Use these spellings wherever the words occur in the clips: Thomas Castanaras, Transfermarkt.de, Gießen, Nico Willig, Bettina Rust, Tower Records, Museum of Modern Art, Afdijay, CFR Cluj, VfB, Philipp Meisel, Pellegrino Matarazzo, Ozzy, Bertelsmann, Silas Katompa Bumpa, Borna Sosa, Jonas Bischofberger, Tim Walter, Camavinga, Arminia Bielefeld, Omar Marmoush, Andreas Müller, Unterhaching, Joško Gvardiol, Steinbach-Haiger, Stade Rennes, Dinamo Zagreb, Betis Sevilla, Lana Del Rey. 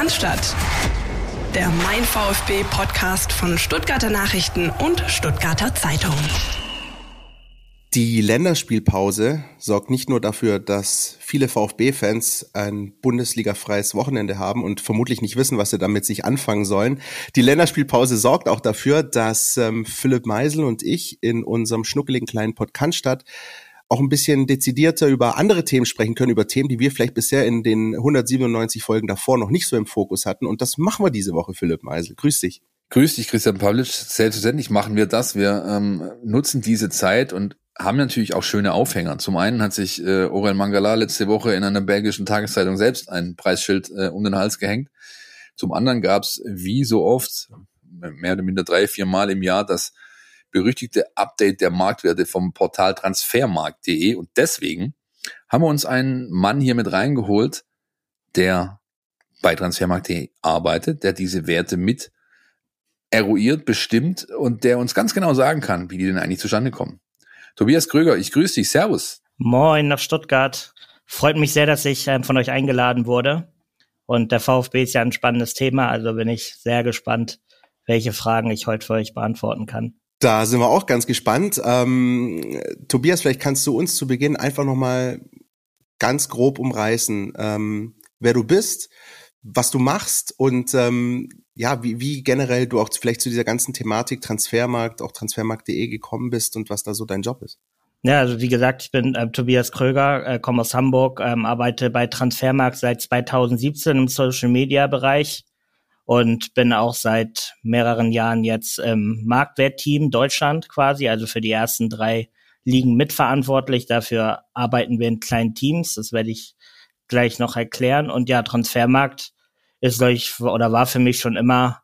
Kannstadt. Der Mein VfB Podcast von Stuttgarter Nachrichten und Stuttgarter Zeitung. Die Länderspielpause sorgt nicht nur dafür, dass viele VfB-Fans ein bundesligafreies Wochenende haben und vermutlich nicht wissen, was sie damit sich anfangen sollen. Die Länderspielpause sorgt auch dafür, dass Philipp Meisel und ich in unserem schnuckeligen kleinen Podcast auch ein bisschen dezidierter über andere Themen sprechen können, über Themen, die wir vielleicht bisher in den 197 Folgen davor noch nicht so im Fokus hatten. Und das machen wir diese Woche, Philipp Meisel. Grüß dich. Grüß dich, Christian Pavlitsch. Selbstverständlich machen wir das. Wir nutzen diese Zeit und haben natürlich auch schöne Aufhänger. Zum einen hat sich Orel Mangala letzte Woche in einer belgischen Tageszeitung selbst ein Preisschild um den Hals gehängt. Zum anderen gab es, wie so oft, mehr oder minder 3-4 Mal im Jahr, das berüchtigte Update der Marktwerte vom Portal Transfermarkt.de. Und deswegen haben wir uns einen Mann hier mit reingeholt, der bei Transfermarkt.de arbeitet, der diese Werte mit eruiert, bestimmt und der uns ganz genau sagen kann, wie die denn eigentlich zustande kommen. Tobias Kröger, ich grüße dich. Servus. Moin nach Stuttgart. Freut mich sehr, dass ich von euch eingeladen wurde. Und der VfB ist ja ein spannendes Thema, also bin ich sehr gespannt, welche Fragen ich heute für euch beantworten kann. Da sind wir auch ganz gespannt. Tobias, vielleicht kannst du uns zu Beginn einfach nochmal ganz grob umreißen, wer du bist, was du machst und wie generell du auch vielleicht zu dieser ganzen Thematik Transfermarkt, auch Transfermarkt.de gekommen bist und was da so dein Job ist. Ja, also wie gesagt, ich bin Tobias Kröger, komme aus Hamburg, arbeite bei Transfermarkt seit 2017 im Social-Media-Bereich. Und bin auch seit mehreren Jahren jetzt im Marktwertteam Deutschland quasi, also für die ersten 3 Ligen mitverantwortlich. Dafür arbeiten wir in kleinen Teams, das werde ich gleich noch erklären. Und ja, Transfermarkt ist, glaube ich, oder war für mich schon immer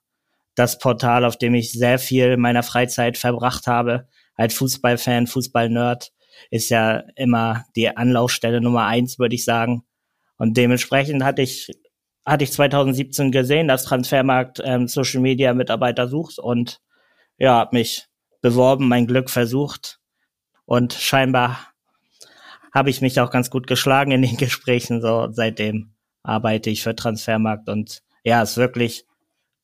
das Portal, auf dem ich sehr viel meiner Freizeit verbracht habe. Als Fußballfan, Fußballnerd ist ja immer die Anlaufstelle Nummer 1, würde ich sagen. Und dementsprechend hatte ich 2017 gesehen, dass Transfermarkt Social-Media-Mitarbeiter sucht und ja, habe mich beworben, mein Glück versucht und scheinbar habe ich mich auch ganz gut geschlagen in den Gesprächen. So, seitdem arbeite ich für Transfermarkt und ja, ist wirklich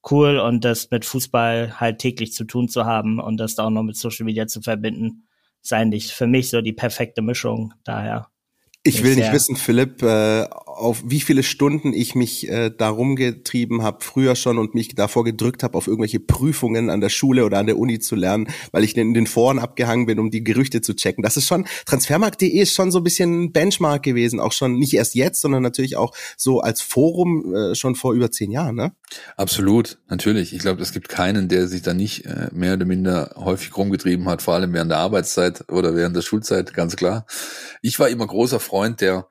cool und das mit Fußball halt täglich zu tun zu haben und das auch noch mit Social Media zu verbinden, ist eigentlich für mich so die perfekte Mischung daher. Ich will nicht wissen, Philipp, auf wie viele Stunden ich mich da rumgetrieben habe früher schon und mich davor gedrückt habe, auf irgendwelche Prüfungen an der Schule oder an der Uni zu lernen, weil ich in den Foren abgehangen bin, um die Gerüchte zu checken. Das ist schon, Transfermarkt.de ist schon so ein bisschen ein Benchmark gewesen, auch schon nicht erst jetzt, sondern natürlich auch so als Forum schon vor über 10 Jahren, ne? Absolut, natürlich. Ich glaube, es gibt keinen, der sich da nicht mehr oder minder häufig rumgetrieben hat, vor allem während der Arbeitszeit oder während der Schulzeit, ganz klar. Ich war immer großer Freund der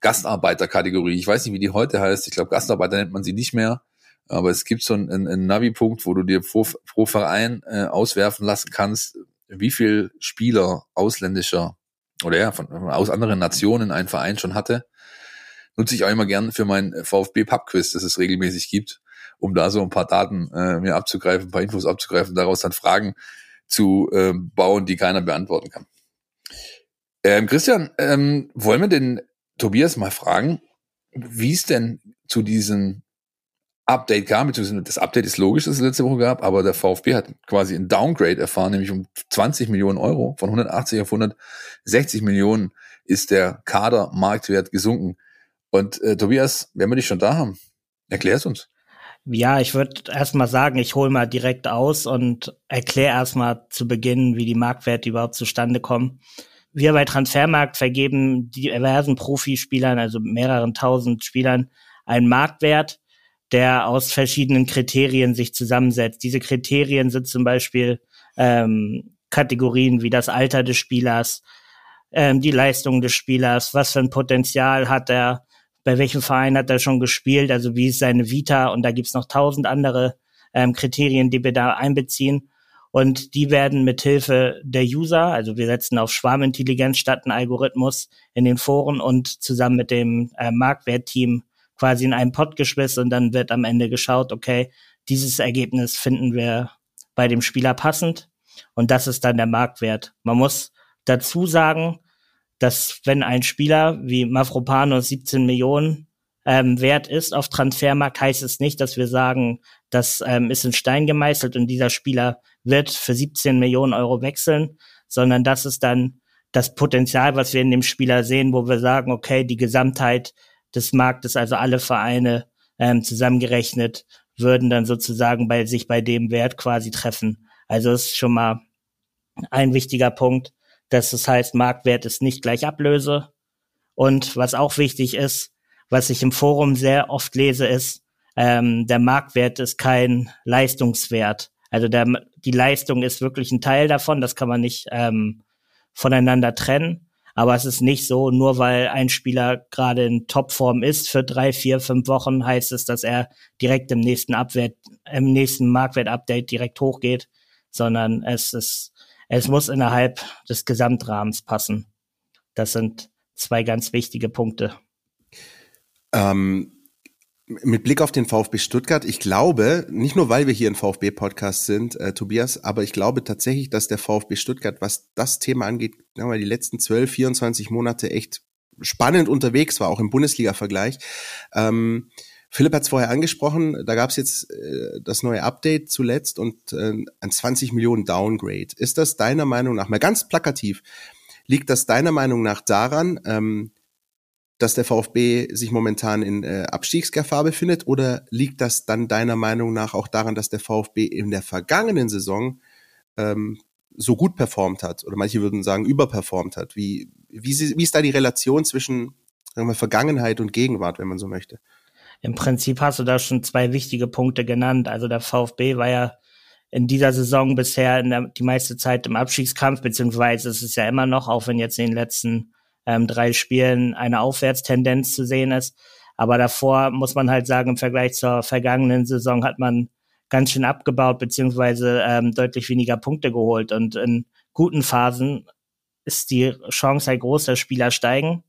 Gastarbeiterkategorie. Ich weiß nicht, wie die heute heißt. Ich glaube, Gastarbeiter nennt man sie nicht mehr. Aber es gibt so einen Navi-Punkt, wo du dir pro Verein auswerfen lassen kannst, wie viel Spieler ausländischer oder ja, aus anderen Nationen ein Verein schon hatte. Nutze ich auch immer gern für mein VfB-Pub-Quiz, das es regelmäßig gibt, um da so ein paar Daten mir abzugreifen, ein paar Infos abzugreifen, daraus dann Fragen zu bauen, die keiner beantworten kann. Christian, wollen wir den Tobias mal fragen, wie es denn zu diesem Update kam, beziehungsweise das Update ist logisch, das es letzte Woche gab, aber der VfB hat quasi ein Downgrade erfahren, nämlich um 20 Millionen Euro. Von 180 auf 160 Millionen ist der Kadermarktwert gesunken. Und Tobias, wenn wir dich schon da haben, erklär es uns. Ja, ich würde erstmal sagen, ich hole mal direkt aus und erkläre erstmal zu Beginn, wie die Marktwerte überhaupt zustande kommen. Wir bei Transfermarkt vergeben diversen Profispielern, also mehreren tausend Spielern, einen Marktwert, der aus verschiedenen Kriterien sich zusammensetzt. Diese Kriterien sind zum Beispiel Kategorien wie das Alter des Spielers, die Leistung des Spielers, was für ein Potenzial hat er, bei welchem Verein hat er schon gespielt, also wie ist seine Vita. Und da gibt's noch 1000 andere Kriterien, die wir da einbeziehen. Und die werden mit Hilfe der User, also wir setzen auf Schwarmintelligenz statt einen Algorithmus in den Foren und zusammen mit dem Marktwertteam quasi in einen Pot geschmissen und dann wird am Ende geschaut, okay, dieses Ergebnis finden wir bei dem Spieler passend und das ist dann der Marktwert. Man muss dazu sagen, dass wenn ein Spieler wie Mavropanos 17 Millionen wert ist auf Transfermarkt, heißt es nicht, dass wir sagen, das ist in Stein gemeißelt und dieser Spieler wird für 17 Millionen Euro wechseln, sondern das ist dann das Potenzial, was wir in dem Spieler sehen, wo wir sagen, okay, die Gesamtheit des Marktes, also alle Vereine zusammengerechnet, würden dann sozusagen bei dem Wert quasi treffen. Also das ist schon mal ein wichtiger Punkt, dass es heißt, Marktwert ist nicht gleich Ablöse. Und was auch wichtig ist, was ich im Forum sehr oft lese, ist, der Marktwert ist kein Leistungswert. Also die Leistung ist wirklich ein Teil davon, das kann man nicht voneinander trennen. Aber es ist nicht so, nur weil ein Spieler gerade in Topform ist für 3, 4, 5 Wochen, heißt es, dass er direkt im nächsten Marktwert-Update direkt hochgeht, sondern es muss innerhalb des Gesamtrahmens passen. Das sind 2 ganz wichtige Punkte. Mit Blick auf den VfB Stuttgart, ich glaube, nicht nur weil wir hier ein VfB-Podcast sind, Tobias, aber ich glaube tatsächlich, dass der VfB Stuttgart, was das Thema angeht, die letzten 12, 24 Monate echt spannend unterwegs war, auch im Bundesliga-Vergleich. Philipp hat es vorher angesprochen, da gab es jetzt das neue Update zuletzt und ein 20 Millionen Downgrade. Ist das deiner Meinung nach, mal ganz plakativ, liegt das deiner Meinung nach daran, dass der VfB sich momentan in Abstiegsgefahr befindet, oder liegt das dann deiner Meinung nach auch daran, dass der VfB in der vergangenen Saison so gut performt hat, oder manche würden sagen überperformt hat? Wie ist da die Relation zwischen, sagen wir, Vergangenheit und Gegenwart, wenn man so möchte? Im Prinzip hast du da schon 2 wichtige Punkte genannt. Also der VfB war ja in dieser Saison bisher die meiste Zeit im Abstiegskampf, beziehungsweise ist es ja immer noch, auch wenn jetzt in den letzten 3 Spielen eine Aufwärtstendenz zu sehen ist. Aber davor muss man halt sagen, im Vergleich zur vergangenen Saison hat man ganz schön abgebaut, beziehungsweise deutlich weniger Punkte geholt. Und in guten Phasen ist die Chance halt groß, dass Spieler steigen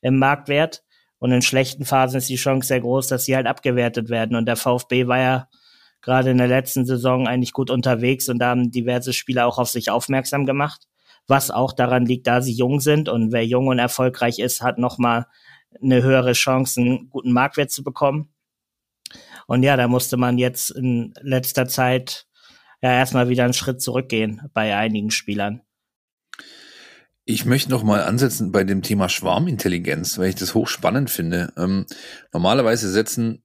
im Marktwert. Und in schlechten Phasen ist die Chance sehr groß, dass sie halt abgewertet werden. Und der VfB war ja gerade in der letzten Saison eigentlich gut unterwegs und da haben diverse Spieler auch auf sich aufmerksam gemacht. Was auch daran liegt, da sie jung sind, und wer jung und erfolgreich ist, hat nochmal eine höhere Chance, einen guten Marktwert zu bekommen. Und ja, da musste man jetzt in letzter Zeit ja erstmal wieder einen Schritt zurückgehen bei einigen Spielern. Ich möchte nochmal ansetzen bei dem Thema Schwarmintelligenz, weil ich das hochspannend finde. Normalerweise setzen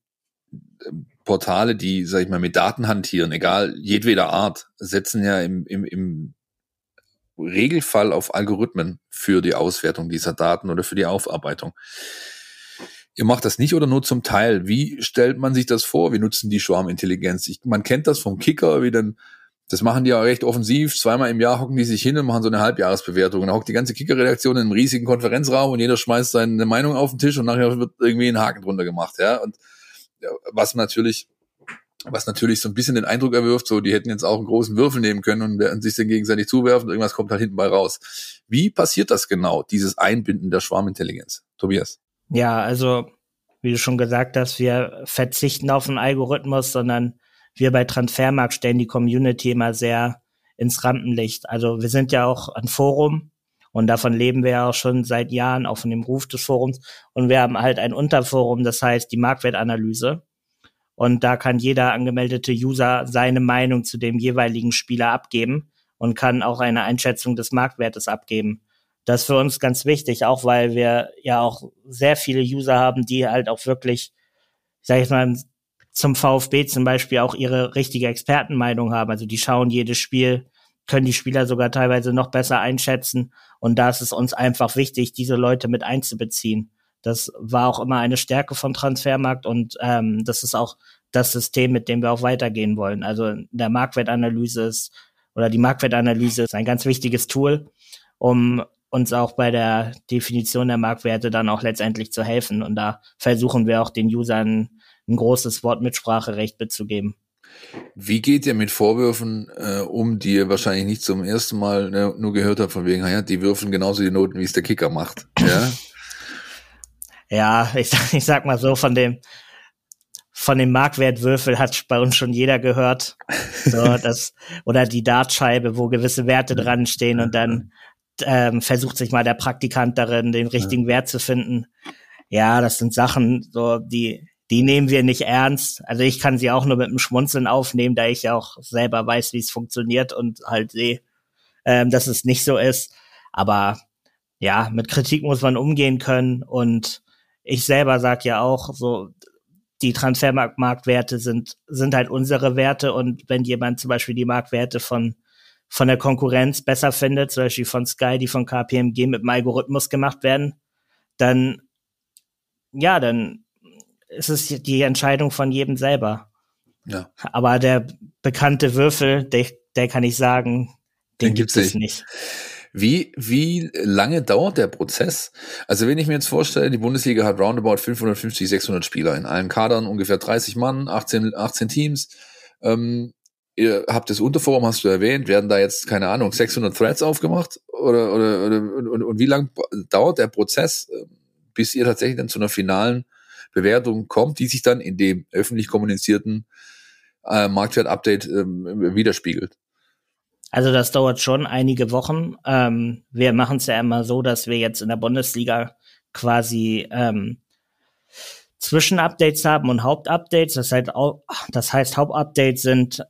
Portale, die, sag ich mal, mit Daten hantieren, egal jedweder Art, setzen ja im Regelfall auf Algorithmen für die Auswertung dieser Daten oder für die Aufarbeitung. Ihr macht das nicht oder nur zum Teil. Wie stellt man sich das vor? Wir nutzen die Schwarmintelligenz. Man kennt das vom Kicker, das machen die ja recht offensiv. Zweimal im Jahr hocken die sich hin und machen so eine Halbjahresbewertung. Und da hockt die ganze Kicker-Redaktion in einem riesigen Konferenzraum und jeder schmeißt seine Meinung auf den Tisch und nachher wird irgendwie ein Haken drunter gemacht. Ja? Und was natürlich so ein bisschen den Eindruck erwirft, so die hätten jetzt auch einen großen Würfel nehmen können und sich dann gegenseitig zuwerfen, irgendwas kommt halt hinten bei raus. Wie passiert das genau, dieses Einbinden der Schwarmintelligenz? Tobias? Ja, also wie du schon gesagt hast, wir verzichten auf einen Algorithmus, sondern wir bei Transfermarkt stellen die Community immer sehr ins Rampenlicht. Also wir sind ja auch ein Forum und davon leben wir ja auch schon seit Jahren, auch von dem Ruf des Forums, und wir haben halt ein Unterforum, das heißt die Marktwertanalyse. Und da kann jeder angemeldete User seine Meinung zu dem jeweiligen Spieler abgeben und kann auch eine Einschätzung des Marktwertes abgeben. Das ist für uns ganz wichtig, auch weil wir ja auch sehr viele User haben, die halt auch wirklich, sag ich mal, zum VfB zum Beispiel auch ihre richtige Expertenmeinung haben. Also die schauen jedes Spiel, können die Spieler sogar teilweise noch besser einschätzen. Und da ist es uns einfach wichtig, diese Leute mit einzubeziehen. Das war auch immer eine Stärke von Transfermarkt und das ist auch das System, mit dem wir auch weitergehen wollen. Also die Marktwertanalyse ist ein ganz wichtiges Tool, um uns auch bei der Definition der Marktwerte dann auch letztendlich zu helfen. Und da versuchen wir auch den Usern ein großes Wort mit Spracherecht mitzugeben. Wie geht ihr mit Vorwürfen um, die ihr wahrscheinlich nicht zum ersten Mal nur gehört habt, von wegen, ja, die würfen genauso die Noten, wie es der Kicker macht? Ja. Ja, ich sag mal so, von dem Marktwertwürfel hat bei uns schon jeder gehört. So, oder die Dartscheibe, wo gewisse Werte dran stehen und dann versucht sich mal der Praktikant darin, den richtigen Wert zu finden. ja, das sind Sachen, so die nehmen wir nicht ernst. Also ich kann sie auch nur mit einem Schmunzeln aufnehmen, da ich ja auch selber weiß, wie es funktioniert und halt sehe, dass es nicht so ist. Aber ja, mit Kritik muss man umgehen können. Und ich selber sag ja auch, so die Transfermarktwerte sind halt unsere Werte. Und wenn jemand zum Beispiel die Marktwerte von der Konkurrenz besser findet, zum Beispiel von Sky, die von KPMG mit dem Algorithmus gemacht werden, dann ist es die Entscheidung von jedem selber. Ja. Aber der bekannte Würfel, der kann ich sagen, den gibt es nicht. Wie lange dauert der Prozess? Also wenn ich mir jetzt vorstelle, die Bundesliga hat roundabout 550, 600 Spieler in einem Kader, ungefähr 30 Mann, 18 Teams. Ihr habt das Unterforum, hast du erwähnt, werden da jetzt, keine Ahnung, 600 Threads aufgemacht? Oder wie lange dauert der Prozess, bis ihr tatsächlich dann zu einer finalen Bewertung kommt, die sich dann in dem öffentlich kommunizierten Marktwert-Update widerspiegelt? Also das dauert schon einige Wochen. Wir machen es ja immer so, dass wir jetzt in der Bundesliga quasi Zwischenupdates haben und Hauptupdates. Das heißt, Hauptupdates sind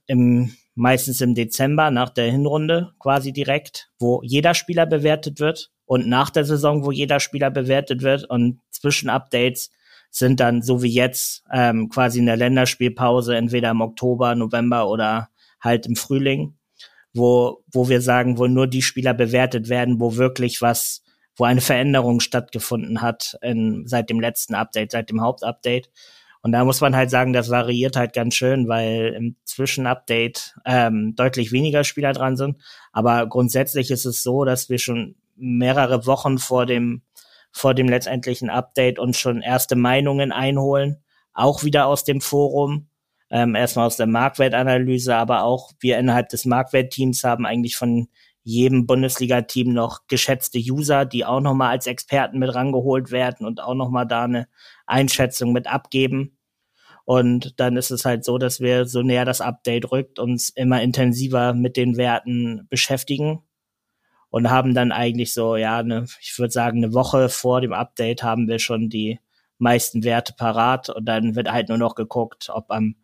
meistens im Dezember nach der Hinrunde quasi direkt, wo jeder Spieler bewertet wird, und nach der Saison, wo jeder Spieler bewertet wird. Und Zwischenupdates sind dann, so wie jetzt, quasi in der Länderspielpause, entweder im Oktober, November oder halt im Frühling, wo wir sagen, wo nur die Spieler bewertet werden, wo wirklich wo eine Veränderung stattgefunden hat seit dem letzten Update, seit dem Hauptupdate. Und da muss man halt sagen, das variiert halt ganz schön, weil im Zwischenupdate deutlich weniger Spieler dran sind. Aber grundsätzlich ist es so, dass wir schon mehrere Wochen vor dem letztendlichen Update uns schon erste Meinungen einholen, auch wieder aus dem Forum. Erstmal aus der Marktwertanalyse, aber auch wir innerhalb des Marktwertteams haben eigentlich von jedem Bundesliga-Team noch geschätzte User, die auch nochmal als Experten mit rangeholt werden und auch nochmal da eine Einschätzung mit abgeben. Und dann ist es halt so, dass wir, so näher das Update rückt, uns immer intensiver mit den Werten beschäftigen und haben dann eigentlich so, eine Woche vor dem Update haben wir schon die meisten Werte parat, und dann wird halt nur noch geguckt, ob am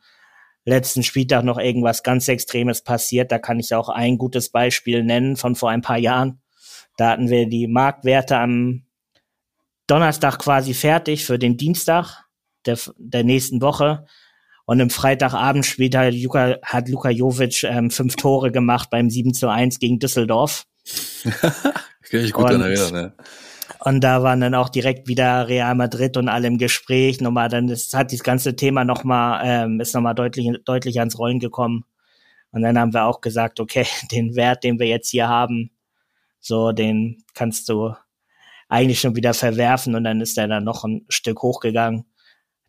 letzten Spieltag noch irgendwas ganz Extremes passiert. Da kann ich auch ein gutes Beispiel nennen von vor ein paar Jahren. Da hatten wir die Marktwerte am Donnerstag quasi fertig für den Dienstag der nächsten Woche, und im Freitagabend später hat Luka Jovic 5 Tore gemacht beim 7:1 gegen Düsseldorf. Kann ich gut daran erinnern, ne? Und da waren dann auch direkt wieder Real Madrid und alle im Gespräch. Nochmal, dann hat das ganze Thema nochmal deutlich ans Rollen gekommen. Und dann haben wir auch gesagt, okay, den Wert, den wir jetzt hier haben, so, den kannst du eigentlich schon wieder verwerfen. Und dann ist der dann noch ein Stück hochgegangen.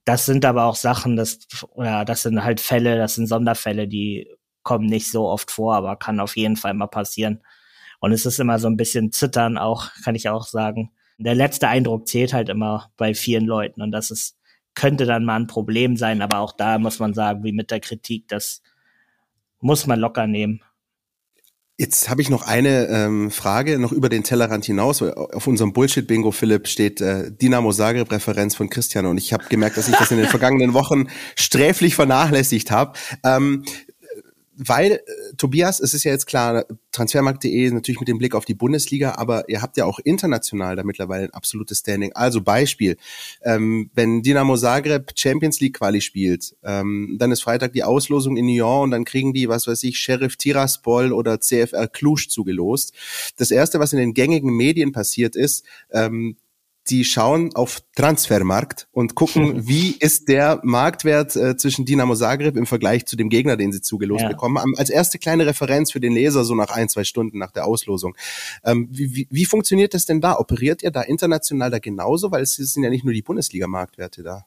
Das sind aber auch Sachen, das sind halt Fälle, das sind Sonderfälle, die kommen nicht so oft vor, aber kann auf jeden Fall mal passieren. Und es ist immer so ein bisschen Zittern auch, kann ich auch sagen. Der letzte Eindruck zählt halt immer bei vielen Leuten, und das könnte dann mal ein Problem sein, aber auch da muss man sagen, wie mit der Kritik, das muss man locker nehmen. Jetzt habe ich noch eine Frage, noch über den Tellerrand hinaus. Auf unserem Bullshit-Bingo, Philipp, steht Dinamo Zagreb-Referenz von Christian, und ich habe gemerkt, dass ich das in den vergangenen Wochen sträflich vernachlässigt habe. Weil, Tobias, es ist ja jetzt klar, Transfermarkt.de natürlich mit dem Blick auf die Bundesliga, aber ihr habt ja auch international da mittlerweile ein absolutes Standing. Also Beispiel, wenn Dinamo Zagreb Champions League Quali spielt, dann ist Freitag die Auslosung in Lyon, und dann kriegen die, was weiß ich, Sheriff Tiraspol oder CFR Cluj zugelost. Das Erste, was in den gängigen Medien passiert ist, die schauen auf Transfermarkt und gucken, wie ist der Marktwert zwischen Dinamo Zagreb im Vergleich zu dem Gegner, den sie zugelost bekommen haben. Als erste kleine Referenz für den Leser, so nach 1-2 Stunden nach der Auslosung. Wie funktioniert das denn da? Operiert ihr da international da genauso? Weil es sind ja nicht nur die Bundesliga-Marktwerte da.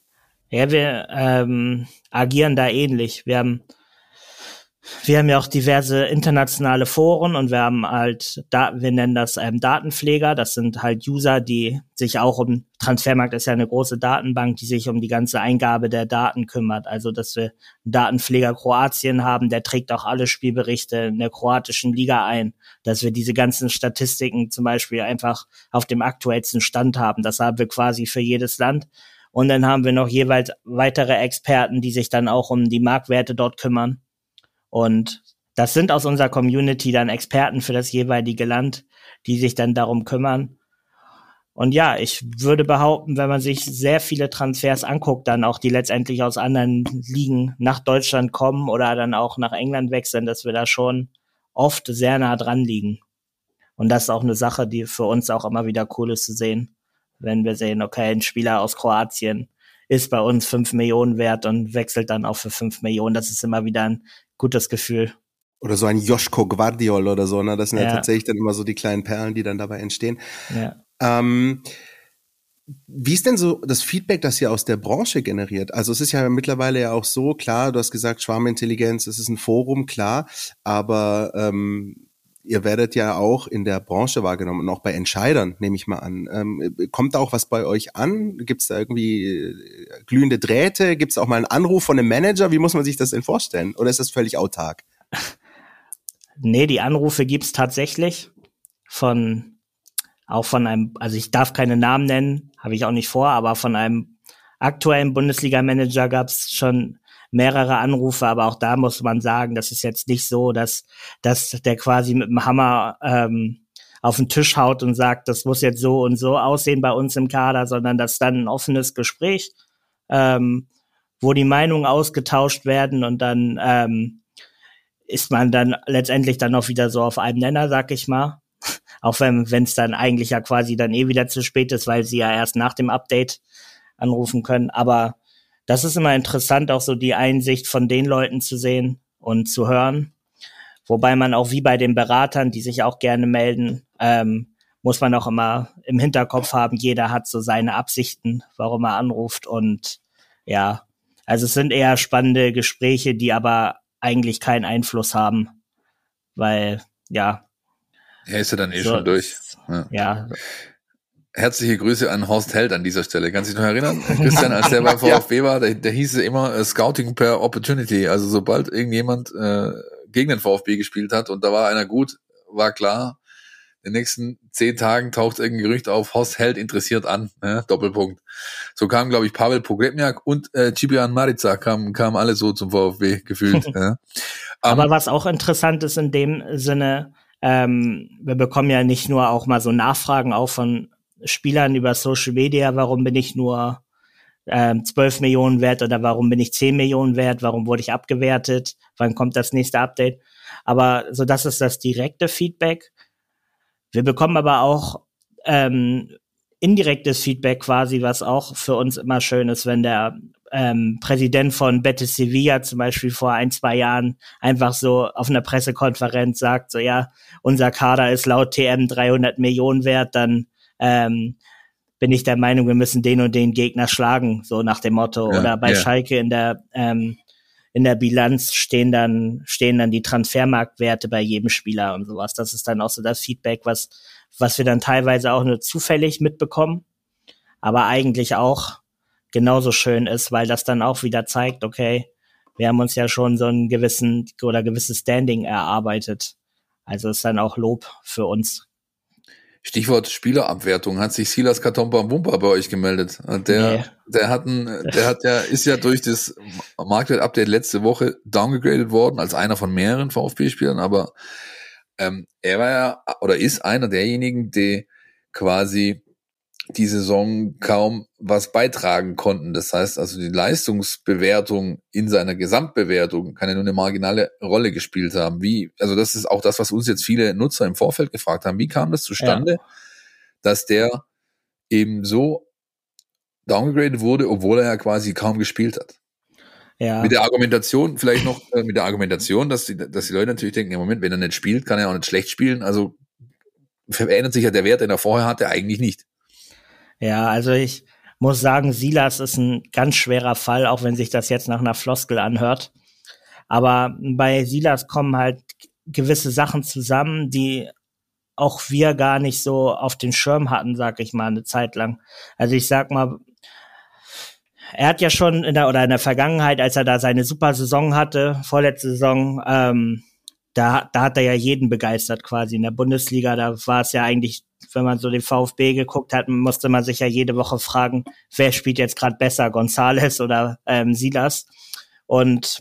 Ja, wir agieren da ähnlich. Wir haben Wir haben ja auch diverse internationale Foren und wir haben halt, wir nennen das Datenpfleger. Das sind halt User, die sich auch um, Transfermarkt ist ja eine große Datenbank, die sich um die ganze Eingabe der Daten kümmert. Also, dass wir einen Datenpfleger Kroatien haben, der trägt auch alle Spielberichte in der kroatischen Liga ein. Dass wir diese ganzen Statistiken zum Beispiel einfach auf dem aktuellsten Stand haben. Das haben wir quasi für jedes Land. Und dann haben wir noch jeweils weitere Experten, die sich dann auch um die Marktwerte dort kümmern. Und das sind aus unserer Community dann Experten für das jeweilige Land, die sich dann darum kümmern. Und ja, ich würde behaupten, wenn man sich sehr viele Transfers anguckt, dann auch die letztendlich aus anderen Ligen nach Deutschland kommen oder dann auch nach England wechseln, dass wir da schon oft sehr nah dran liegen. Und das ist auch eine Sache, die für uns auch immer wieder cool ist zu sehen, wenn wir sehen, okay, ein Spieler aus Kroatien ist bei uns 5 Millionen wert und wechselt dann auch für 5 Millionen. Das ist immer wieder ein gutes Gefühl. Oder so ein Joško Gvardiol oder so, ne? Das sind ja tatsächlich dann immer so die kleinen Perlen, die dann dabei entstehen. Ja. Wie ist denn so das Feedback, das ihr aus der Branche generiert? Also es ist ja mittlerweile ja auch so, klar, du hast gesagt, Schwarmintelligenz, es ist ein Forum, klar, aber ihr werdet ja auch in der Branche wahrgenommen und auch bei Entscheidern, nehme ich mal an. Kommt da auch was bei euch an? Gibt es da irgendwie glühende Drähte? Gibt es auch mal einen Anruf von einem Manager? Wie muss man sich das denn vorstellen? Oder ist das völlig autark? Nee, die Anrufe gibt es tatsächlich von einem, also ich darf keine Namen nennen, habe ich auch nicht vor, aber von einem aktuellen Bundesliga-Manager gab es schon mehrere Anrufe, aber auch da muss man sagen, das ist jetzt nicht so, dass der quasi mit dem Hammer auf den Tisch haut und sagt, das muss jetzt so und so aussehen bei uns im Kader, sondern das ist dann ein offenes Gespräch, wo die Meinungen ausgetauscht werden und dann ist man dann letztendlich dann auch wieder so auf einem Nenner, sag ich mal, auch wenn es dann eigentlich ja quasi dann eh wieder zu spät ist, weil sie ja erst nach dem Update anrufen können, aber das ist immer interessant, auch so die Einsicht von den Leuten zu sehen und zu hören. Wobei man auch wie bei den Beratern, die sich auch gerne melden, muss man auch immer im Hinterkopf haben, jeder hat so seine Absichten, warum er anruft. Und ja, also es sind eher spannende Gespräche, die aber eigentlich keinen Einfluss haben, weil ja. Er ist ja dann eh so, schon durch. Ja. Herzliche Grüße an Horst Heldt an dieser Stelle. Kannst du dich noch erinnern? Christian, als der bei VfB war, der hieß es immer Scouting per Opportunity. Also sobald irgendjemand gegen den VfB gespielt hat und da war einer gut, war klar, in den nächsten 10 Tagen taucht irgendein Gerücht auf, Horst Heldt interessiert an. Ne? Doppelpunkt. So kamen, glaube ich, Pavel Pogrebnyak und Ciprian Marica kamen alle so zum VfB gefühlt. Ne? Aber was auch interessant ist in dem Sinne, wir bekommen ja nicht nur auch mal so Nachfragen auch von Spielern über Social Media, warum bin ich nur 12 Millionen wert oder warum bin ich 10 Millionen wert, warum wurde ich abgewertet, wann kommt das nächste Update, aber so das ist das direkte Feedback. Wir bekommen aber auch indirektes Feedback quasi, was auch für uns immer schön ist, wenn der Präsident von Betis Sevilla zum Beispiel vor 1-2 Jahren einfach so auf einer Pressekonferenz sagt, so ja, unser Kader ist laut TM 300 Millionen wert, dann bin ich der Meinung, wir müssen den und den Gegner schlagen, so nach dem Motto. Ja, oder bei Schalke in der Bilanz stehen dann die Transfermarktwerte bei jedem Spieler und sowas. Das ist dann auch so das Feedback, was wir dann teilweise auch nur zufällig mitbekommen, aber eigentlich auch genauso schön ist, weil das dann auch wieder zeigt, okay, wir haben uns ja schon so einen gewisses Standing erarbeitet. Also ist dann auch Lob für uns. Stichwort Spielerabwertung, hat sich Silas Katompa Bumpa bei euch gemeldet. Der ist ja durch das Marktwert-Update letzte Woche downgraded worden als einer von mehreren VfB-Spielern, aber er war ja oder ist einer derjenigen, die quasi die Saison kaum was beitragen konnten. Das heißt also, die Leistungsbewertung in seiner Gesamtbewertung kann ja nur eine marginale Rolle gespielt haben. Das ist auch das, was uns jetzt viele Nutzer im Vorfeld gefragt haben. Wie kam das zustande, dass der eben so downgraded wurde, obwohl er ja quasi kaum gespielt hat? Ja. Mit der Argumentation, dass die Leute natürlich denken, im Moment, wenn er nicht spielt, kann er auch nicht schlecht spielen. Also verändert sich ja der Wert, den er vorher hatte, eigentlich nicht. Ja, also ich muss sagen, Silas ist ein ganz schwerer Fall, auch wenn sich das jetzt nach einer Floskel anhört. Aber bei Silas kommen halt gewisse Sachen zusammen, die auch wir gar nicht so auf den Schirm hatten, sag ich mal, eine Zeit lang. Also ich sag mal, er hat ja schon in der Vergangenheit, als er da seine super Saison hatte, vorletzte Saison, da hat er ja jeden begeistert quasi in der Bundesliga. Da war es ja eigentlich, wenn man so den VfB geguckt hat, musste man sich ja jede Woche fragen, wer spielt jetzt gerade besser, González oder Silas. Und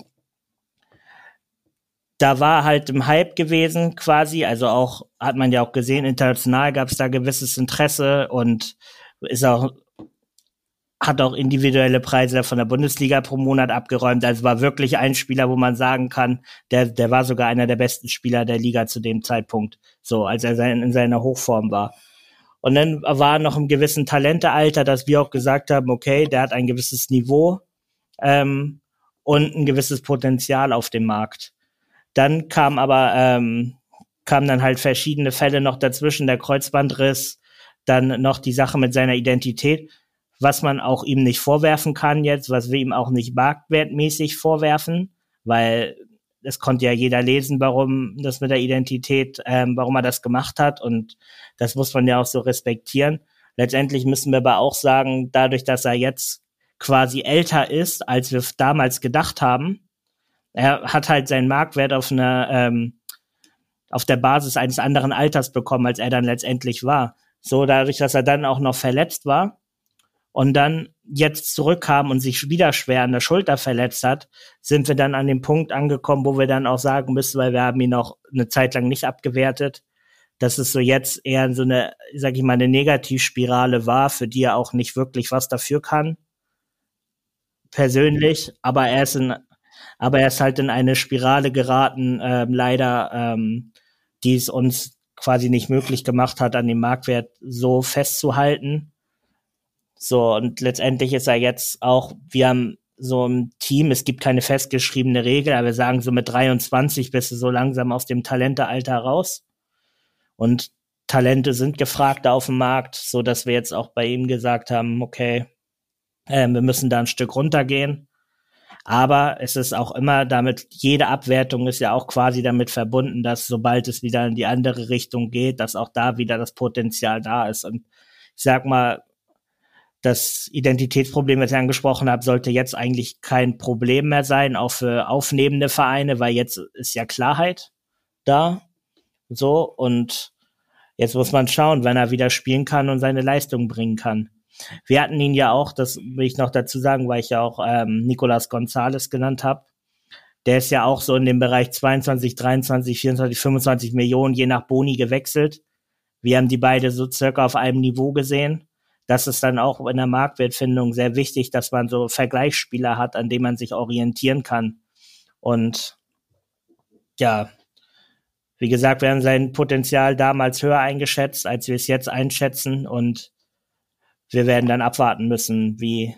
da war halt im Hype gewesen quasi, also auch, hat man ja auch gesehen, international gab es da gewisses Interesse und hat auch individuelle Preise von der Bundesliga pro Monat abgeräumt. Also war wirklich ein Spieler, wo man sagen kann, der war sogar einer der besten Spieler der Liga zu dem Zeitpunkt, so als er in seiner Hochform war. Und dann war noch im gewissen Talentealter, dass wir auch gesagt haben, okay, der hat ein gewisses Niveau und ein gewisses Potenzial auf dem Markt. Dann kamen dann halt verschiedene Fälle noch dazwischen, der Kreuzbandriss, dann noch die Sache mit seiner Identität, was man auch ihm nicht vorwerfen kann jetzt, was wir ihm auch nicht marktwertmäßig vorwerfen, weil es konnte ja jeder lesen, warum das mit der Identität, warum er das gemacht hat, und das muss man ja auch so respektieren. Letztendlich müssen wir aber auch sagen, dadurch, dass er jetzt quasi älter ist, als wir damals gedacht haben, er hat halt seinen Marktwert auf der Basis eines anderen Alters bekommen, als er dann letztendlich war. So, dadurch, dass er dann auch noch verletzt war, und dann jetzt zurückkam und sich wieder schwer an der Schulter verletzt hat, sind wir dann an dem Punkt angekommen, wo wir dann auch sagen müssen, weil wir haben ihn auch eine Zeit lang nicht abgewertet, dass es so jetzt eher so eine, sag ich mal, eine Negativspirale war, für die er auch nicht wirklich was dafür kann, persönlich. Aber er ist halt in eine Spirale geraten, leider, die es uns quasi nicht möglich gemacht hat, an dem Marktwert so festzuhalten. So, und letztendlich ist er jetzt auch, wir haben so im Team, es gibt keine festgeschriebene Regel, aber wir sagen so mit 23 bist du so langsam aus dem Talentealter raus. Und Talente sind gefragt auf dem Markt, so dass wir jetzt auch bei ihm gesagt haben, okay, wir müssen da ein Stück runtergehen. Aber es ist auch immer damit, jede Abwertung ist ja auch quasi damit verbunden, dass sobald es wieder in die andere Richtung geht, dass auch da wieder das Potenzial da ist. Und ich sag mal, das Identitätsproblem, was ich angesprochen habe, sollte jetzt eigentlich kein Problem mehr sein, auch für aufnehmende Vereine, weil jetzt ist ja Klarheit da. So, und jetzt muss man schauen, wenn er wieder spielen kann und seine Leistung bringen kann. Wir hatten ihn ja auch, das will ich noch dazu sagen, weil ich ja auch Nicolas González genannt habe. Der ist ja auch so in dem Bereich 22, 23, 24, 25 Millionen, je nach Boni gewechselt. Wir haben die beide so circa auf einem Niveau gesehen. Das ist dann auch in der Marktwertfindung sehr wichtig, dass man so Vergleichsspieler hat, an denen man sich orientieren kann. Und ja, wie gesagt, wir haben sein Potenzial damals höher eingeschätzt, als wir es jetzt einschätzen. Und wir werden dann abwarten müssen, wie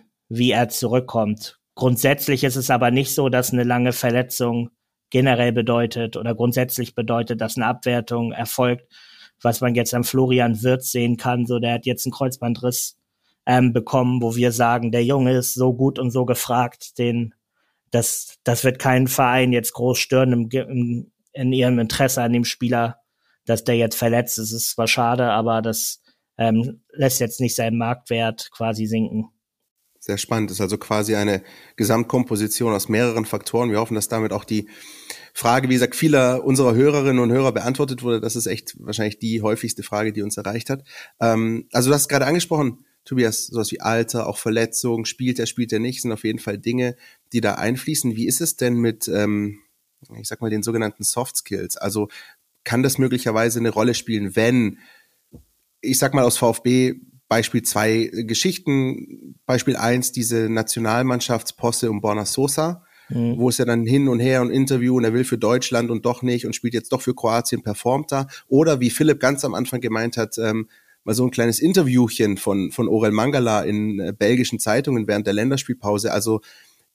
er zurückkommt. Grundsätzlich ist es aber nicht so, dass eine lange Verletzung generell bedeutet oder grundsätzlich bedeutet, dass eine Abwertung erfolgt. Was man jetzt am Florian Wirtz sehen kann, so der hat jetzt einen Kreuzbandriss bekommen, wo wir sagen, der Junge ist so gut und so gefragt, das wird keinen Verein jetzt groß stören in ihrem Interesse an dem Spieler, dass der jetzt verletzt ist. Ist zwar schade, aber das lässt jetzt nicht seinen Marktwert quasi sinken. Sehr spannend, ist also quasi eine Gesamtkomposition aus mehreren Faktoren. Wir hoffen, dass damit auch die Frage, wie gesagt, vieler unserer Hörerinnen und Hörer beantwortet wurde. Das ist echt wahrscheinlich die häufigste Frage, die uns erreicht hat. Also du hast es gerade angesprochen, Tobias, sowas wie Alter, auch Verletzungen, spielt er nicht, sind auf jeden Fall Dinge, die da einfließen. Wie ist es denn mit, ich sag mal, den sogenannten Soft Skills? Also kann das möglicherweise eine Rolle spielen, wenn, ich sag mal, aus VfB Beispiel 2 Geschichten, Beispiel 1 diese Nationalmannschaftsposse um Borna Sosa, wo es ja dann hin und her und Interview und er will für Deutschland und doch nicht und spielt jetzt doch für Kroatien, performt da. Oder wie Philipp ganz am Anfang gemeint hat, mal so ein kleines Interviewchen von Orel Mangala in belgischen Zeitungen während der Länderspielpause. Also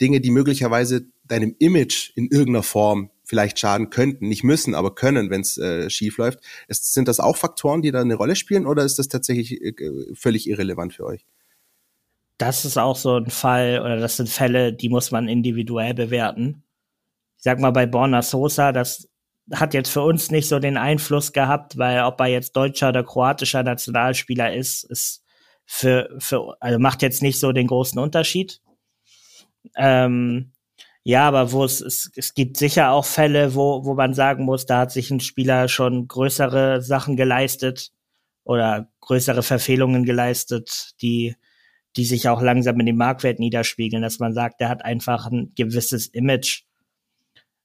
Dinge, die möglicherweise deinem Image in irgendeiner Form vielleicht schaden könnten, nicht müssen, aber können, wenn es schief läuft. Sind das auch Faktoren, die da eine Rolle spielen, oder ist das tatsächlich völlig irrelevant für euch? Das ist auch so ein Fall, oder das sind Fälle, die muss man individuell bewerten. ich sag mal, bei Borna Sosa, das hat jetzt für uns nicht so den Einfluss gehabt, weil ob er jetzt deutscher oder kroatischer Nationalspieler ist, ist also macht jetzt nicht so den großen Unterschied. Ja, aber es gibt sicher auch Fälle, wo man sagen muss, da hat sich ein Spieler schon größere Sachen geleistet oder größere Verfehlungen geleistet, die sich auch langsam in den Marktwert niederspiegeln, dass man sagt, der hat einfach ein gewisses Image.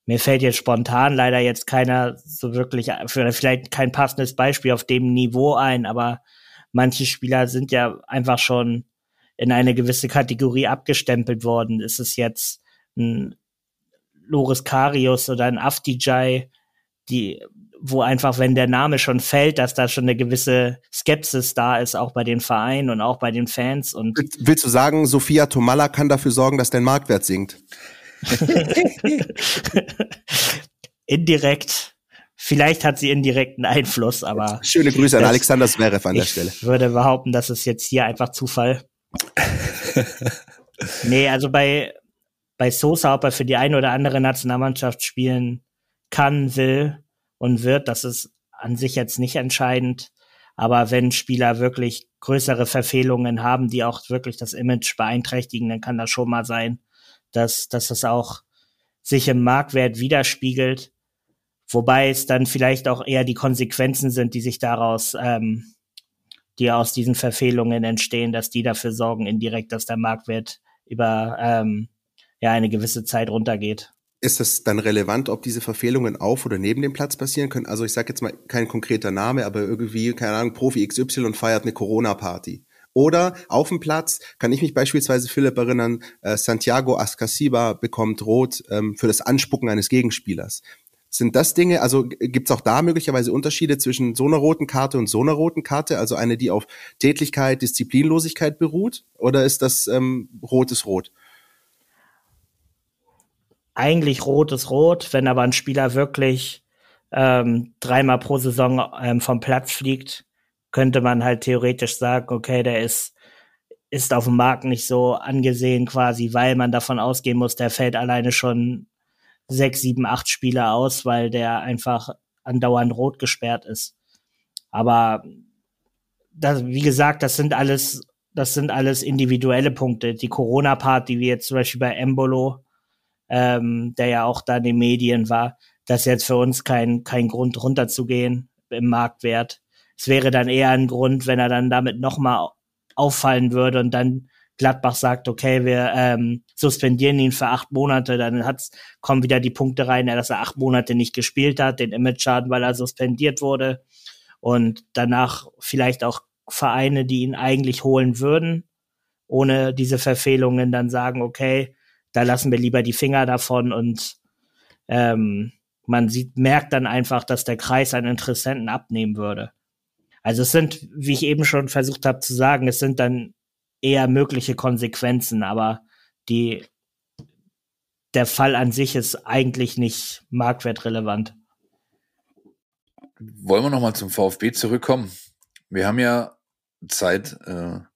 Mir fällt jetzt spontan leider jetzt keiner so wirklich, vielleicht kein passendes Beispiel auf dem Niveau ein, aber manche Spieler sind ja einfach schon in eine gewisse Kategorie abgestempelt worden. Ist es jetzt ein Loris Karius oder ein Afdijay, wo einfach, wenn der Name schon fällt, dass da schon eine gewisse Skepsis da ist, auch bei den Vereinen und auch bei den Fans. Und willst du sagen, Sofia Tomala kann dafür sorgen, dass dein Marktwert sinkt? Indirekt. Vielleicht hat sie indirekten Einfluss, aber... Schöne Grüße an Alexander Zverev an der Stelle. Ich würde behaupten, das ist jetzt hier einfach Zufall. Nee, also bei Sosa, ob er für die eine oder andere Nationalmannschaft spielen kann, will und wird, das ist an sich jetzt nicht entscheidend. Aber wenn Spieler wirklich größere Verfehlungen haben, die auch wirklich das Image beeinträchtigen, dann kann das schon mal sein, dass es auch sich im Marktwert widerspiegelt. Wobei es dann vielleicht auch eher die Konsequenzen sind, die sich daraus, die aus diesen Verfehlungen entstehen, dass die dafür sorgen indirekt, dass der Marktwert über eine gewisse Zeit runtergeht. Ist es dann relevant, ob diese Verfehlungen auf oder neben dem Platz passieren können? Also ich sage jetzt mal kein konkreter Name, aber irgendwie, keine Ahnung, Profi XY feiert eine Corona-Party. Oder auf dem Platz kann ich mich beispielsweise, Philipp, erinnern, Santiago Ascacíbar bekommt Rot für das Anspucken eines Gegenspielers. Sind das Dinge, also gibt's auch da möglicherweise Unterschiede zwischen so einer roten Karte und so einer roten Karte, also eine, die auf Tätlichkeit, Disziplinlosigkeit beruht? Oder ist das Rot ist Rot? Eigentlich Rot ist Rot, wenn aber ein Spieler wirklich dreimal pro Saison vom Platz fliegt, könnte man halt theoretisch sagen, okay, der ist auf dem Markt nicht so angesehen quasi, weil man davon ausgehen muss, der fällt alleine schon 6, 7, 8 Spieler aus, weil der einfach andauernd rot gesperrt ist. Aber das, wie gesagt, das sind alles individuelle Punkte. Die Corona-Party, wie jetzt zum Beispiel bei Embolo, der ja auch da in den Medien war, das ist jetzt für uns kein Grund runterzugehen im Marktwert. Es wäre dann eher ein Grund, wenn er dann damit nochmal auffallen würde und dann Gladbach sagt, okay, wir suspendieren ihn für 8 Monate, dann kommen wieder die Punkte rein, dass er 8 Monate nicht gespielt hat, den Image-Schaden, weil er suspendiert wurde und danach vielleicht auch Vereine, die ihn eigentlich holen würden, ohne diese Verfehlungen dann sagen, okay, da lassen wir lieber die Finger davon und man merkt dann einfach, dass der Kreis an Interessenten abnehmen würde. Also es sind, wie ich eben schon versucht habe zu sagen, es sind dann eher mögliche Konsequenzen, aber der Fall an sich ist eigentlich nicht marktwertrelevant. Wollen wir nochmal zum VfB zurückkommen? Wir haben ja seit, sag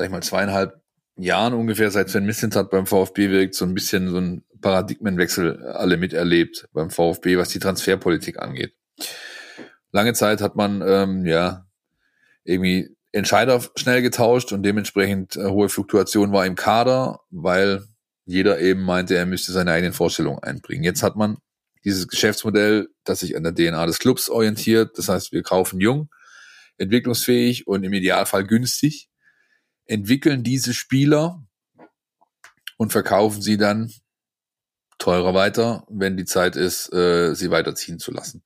ich mal, 2,5 Jahren ungefähr, seit Sven Mislintat beim VfB wirkt, so ein bisschen so einen Paradigmenwechsel alle miterlebt beim VfB, was die Transferpolitik angeht. Lange Zeit hat man irgendwie Entscheider schnell getauscht und dementsprechend hohe Fluktuation war im Kader, weil jeder eben meinte, er müsste seine eigenen Vorstellungen einbringen. Jetzt hat man dieses Geschäftsmodell, das sich an der DNA des Clubs orientiert. Das heißt, wir kaufen jung, entwicklungsfähig und im Idealfall günstig, entwickeln diese Spieler und verkaufen sie dann teurer weiter, wenn die Zeit ist, sie weiterziehen zu lassen.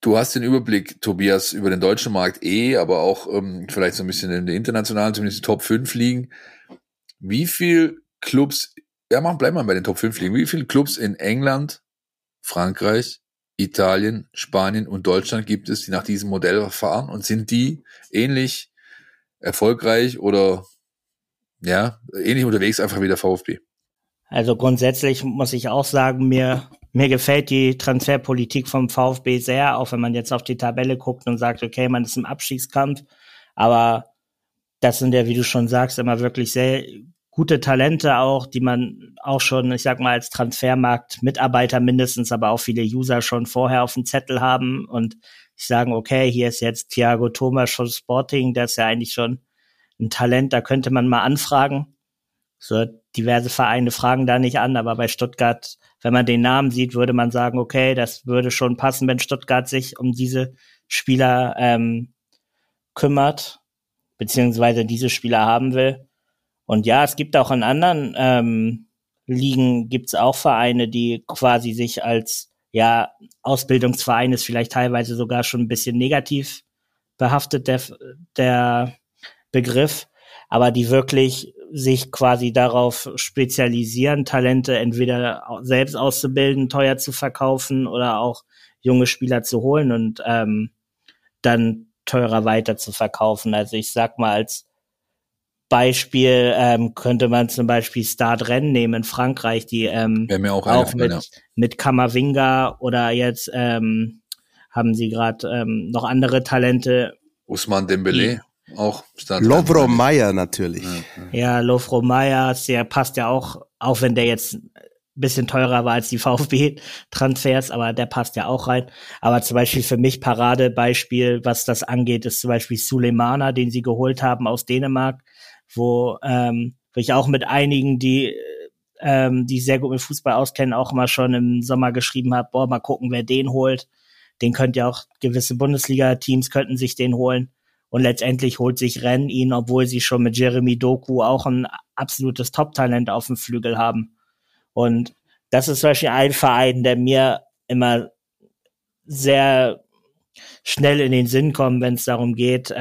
Du hast den Überblick, Tobias, über den deutschen Markt aber auch vielleicht so ein bisschen in der internationalen, zumindest die Top 5 liegen. Wie viele Clubs, bleiben wir bei den Top 5 liegen, wie viele Clubs in England, Frankreich, Italien, Spanien und Deutschland gibt es, die nach diesem Modell fahren und sind die ähnlich erfolgreich oder ähnlich unterwegs einfach wie der VfB? Also grundsätzlich muss ich auch sagen, Mir gefällt die Transferpolitik vom VfB sehr, auch wenn man jetzt auf die Tabelle guckt und sagt, okay, man ist im Abstiegskampf. Aber das sind ja, wie du schon sagst, immer wirklich sehr gute Talente auch, die man auch schon, ich sag mal, als Transfermarkt-Mitarbeiter mindestens, aber auch viele User schon vorher auf dem Zettel haben und sagen, okay, hier ist jetzt Thiago Tomás von Sporting, der ist ja eigentlich schon ein Talent, da könnte man mal anfragen. So, diverse Vereine fragen da nicht an, aber bei Stuttgart, wenn man den Namen sieht, würde man sagen, okay, das würde schon passen, wenn Stuttgart sich um diese Spieler kümmert, beziehungsweise diese Spieler haben will. Und ja, es gibt auch in anderen Ligen, gibt es auch Vereine, die quasi sich als, ja, Ausbildungsverein ist vielleicht teilweise sogar schon ein bisschen negativ behaftet, der Begriff, aber die wirklich sich quasi darauf spezialisieren, Talente entweder selbst auszubilden, teuer zu verkaufen oder auch junge Spieler zu holen und dann teurer weiter zu verkaufen. Also ich sag mal, als Beispiel könnte man zum Beispiel Stade Rennes nehmen in Frankreich, die mit Camavinga oder jetzt haben sie gerade noch andere Talente. Ousmane Dembélé auch. Lovro Majer natürlich. Ja, Lovro Majer, der passt ja auch wenn der jetzt ein bisschen teurer war als die VfB-Transfers, aber der passt ja auch rein. Aber zum Beispiel für mich Paradebeispiel, was das angeht, ist zum Beispiel Sulemana, den sie geholt haben aus Dänemark, wo ich auch mit einigen, die sehr gut mit Fußball auskennen, auch immer schon im Sommer geschrieben habe, boah, mal gucken, wer den holt. Den könnt ja auch gewisse Bundesliga-Teams könnten sich den holen. Und letztendlich holt sich Rennes ihn, obwohl sie schon mit Jeremy Doku auch ein absolutes Top-Talent auf dem Flügel haben. Und das ist zum Beispiel ein Verein, der mir immer sehr schnell in den Sinn kommt, wenn es darum geht,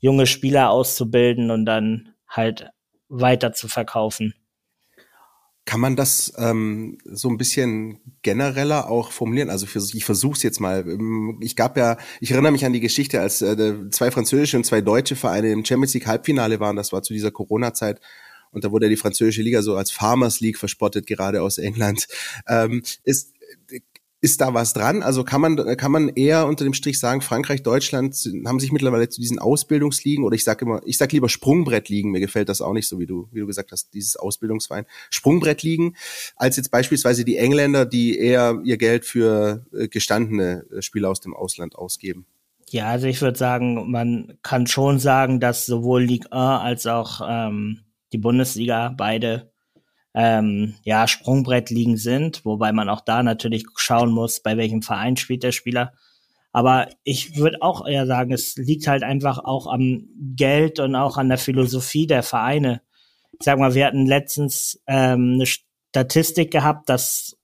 junge Spieler auszubilden und dann halt weiter zu verkaufen. Kann man das so ein bisschen genereller auch formulieren? Also ich versuche es jetzt mal. Ich erinnere mich an die Geschichte, als zwei französische und zwei deutsche Vereine im Champions League Halbfinale waren. Das war zu dieser Corona-Zeit. Und da wurde ja die französische Liga so als Farmers League verspottet, gerade aus England. Ist da was dran? Also kann man eher unter dem Strich sagen, Frankreich, Deutschland haben sich mittlerweile zu diesen Ausbildungsligen, oder ich sag lieber Sprungbrettligen, mir gefällt das auch nicht so, wie du gesagt hast, dieses Ausbildungsverein, Sprungbrettligen, als jetzt beispielsweise die Engländer, die eher ihr Geld für gestandene Spieler aus dem Ausland ausgeben. Ja, also ich würde sagen, man kann schon sagen, dass sowohl Ligue 1 als auch die Bundesliga beide Sprungbrettligen sind, wobei man auch da natürlich schauen muss, bei welchem Verein spielt der Spieler. Aber ich würde auch eher sagen, es liegt halt einfach auch am Geld und auch an der Philosophie der Vereine. Ich sag mal, wir hatten letztens eine Statistik gehabt, dass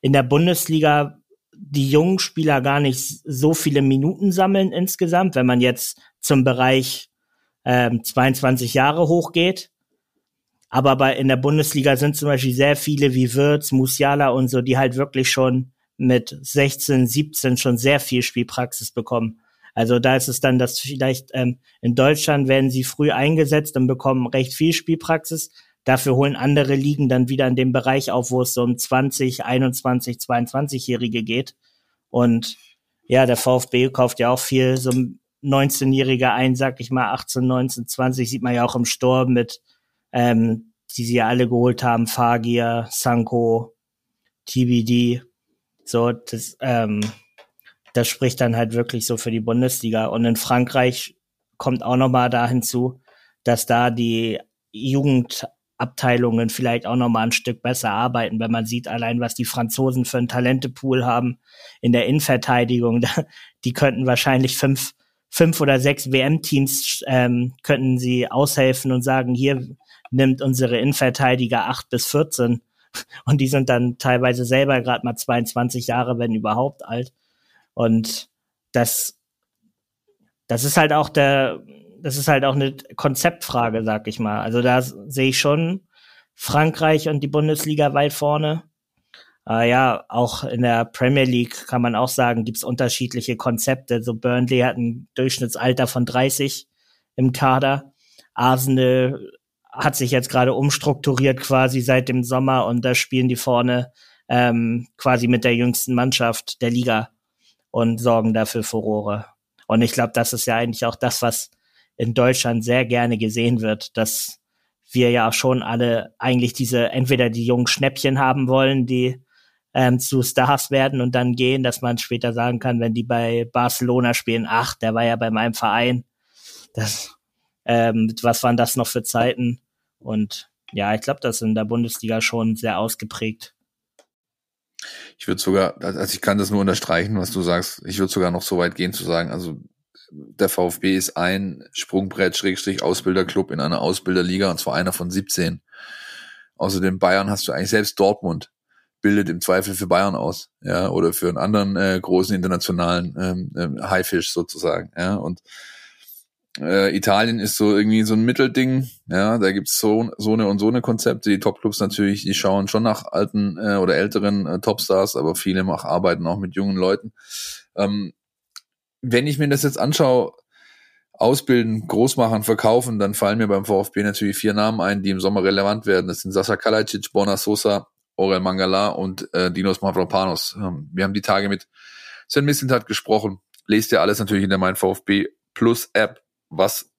in der Bundesliga die jungen Spieler gar nicht so viele Minuten sammeln insgesamt, wenn man jetzt zum Bereich 22 Jahre hochgeht. Aber in der Bundesliga sind zum Beispiel sehr viele wie Wirtz, Musiala und so, die halt wirklich schon mit 16, 17 schon sehr viel Spielpraxis bekommen. Also da ist es dann, dass vielleicht in Deutschland werden sie früh eingesetzt und bekommen recht viel Spielpraxis. Dafür holen andere Ligen dann wieder in dem Bereich auf, wo es so um 20, 21, 22-Jährige geht. Und ja, der VfB kauft ja auch viel so 19-Jährige ein, sag ich mal 18, 19, 20, sieht man ja auch im Sturm mit die sie ja alle geholt haben, Fagir, Sanko, TBD, so, das spricht dann halt wirklich so für die Bundesliga. Und in Frankreich kommt auch nochmal da hinzu, dass da die Jugendabteilungen vielleicht auch nochmal ein Stück besser arbeiten, wenn man sieht allein, was die Franzosen für einen Talentepool haben in der Innenverteidigung. Die könnten wahrscheinlich fünf oder sechs WM-Teams könnten sie aushelfen und sagen, hier nimmt unsere Innenverteidiger 8 bis 14 und die sind dann teilweise selber gerade mal 22 Jahre, wenn überhaupt, alt. Und das ist halt auch eine Konzeptfrage, sag ich mal. Also da sehe ich schon Frankreich und die Bundesliga weit vorne. Auch in der Premier League kann man auch sagen, gibt's unterschiedliche Konzepte. So Burnley hat ein Durchschnittsalter von 30 im Kader. Arsenal hat sich jetzt gerade umstrukturiert quasi seit dem Sommer und da spielen die vorne quasi mit der jüngsten Mannschaft der Liga und sorgen dafür Furore. Und ich glaube, das ist ja eigentlich auch das, was in Deutschland sehr gerne gesehen wird, dass wir ja schon alle eigentlich diese, entweder die jungen Schnäppchen haben wollen, die zu Stars werden und dann gehen, dass man später sagen kann, wenn die bei Barcelona spielen, ach, der war ja bei meinem Verein. Das, was waren das noch für Zeiten? Und ja, ich glaube, das ist in der Bundesliga schon sehr ausgeprägt. Ich würde sogar, also ich kann das nur unterstreichen, was du sagst. Ich würde sogar noch so weit gehen zu sagen, also der VfB ist ein Sprungbrett-Ausbilderclub in einer Ausbilderliga, und zwar einer von 17. Außerdem Bayern hast du eigentlich, selbst Dortmund bildet im Zweifel für Bayern aus, ja, oder für einen anderen großen internationalen Haifisch sozusagen, ja, und Italien ist so irgendwie so ein Mittelding, ja, da gibt's so eine Konzepte. Die Topclubs natürlich, die schauen schon nach alten oder älteren Topstars, aber viele arbeiten auch mit jungen Leuten. Wenn ich mir das jetzt anschaue, ausbilden, groß machen, verkaufen, dann fallen mir beim VfB natürlich 4 Namen ein, die im Sommer relevant werden. Das sind Sasa Kalajdzic, Borna Sosa, Orel Mangala und Dinos Mavropanos. Wir haben die Tage mit Sven Mislintat gesprochen. Lest ihr alles natürlich in der Mein VfB Plus App, was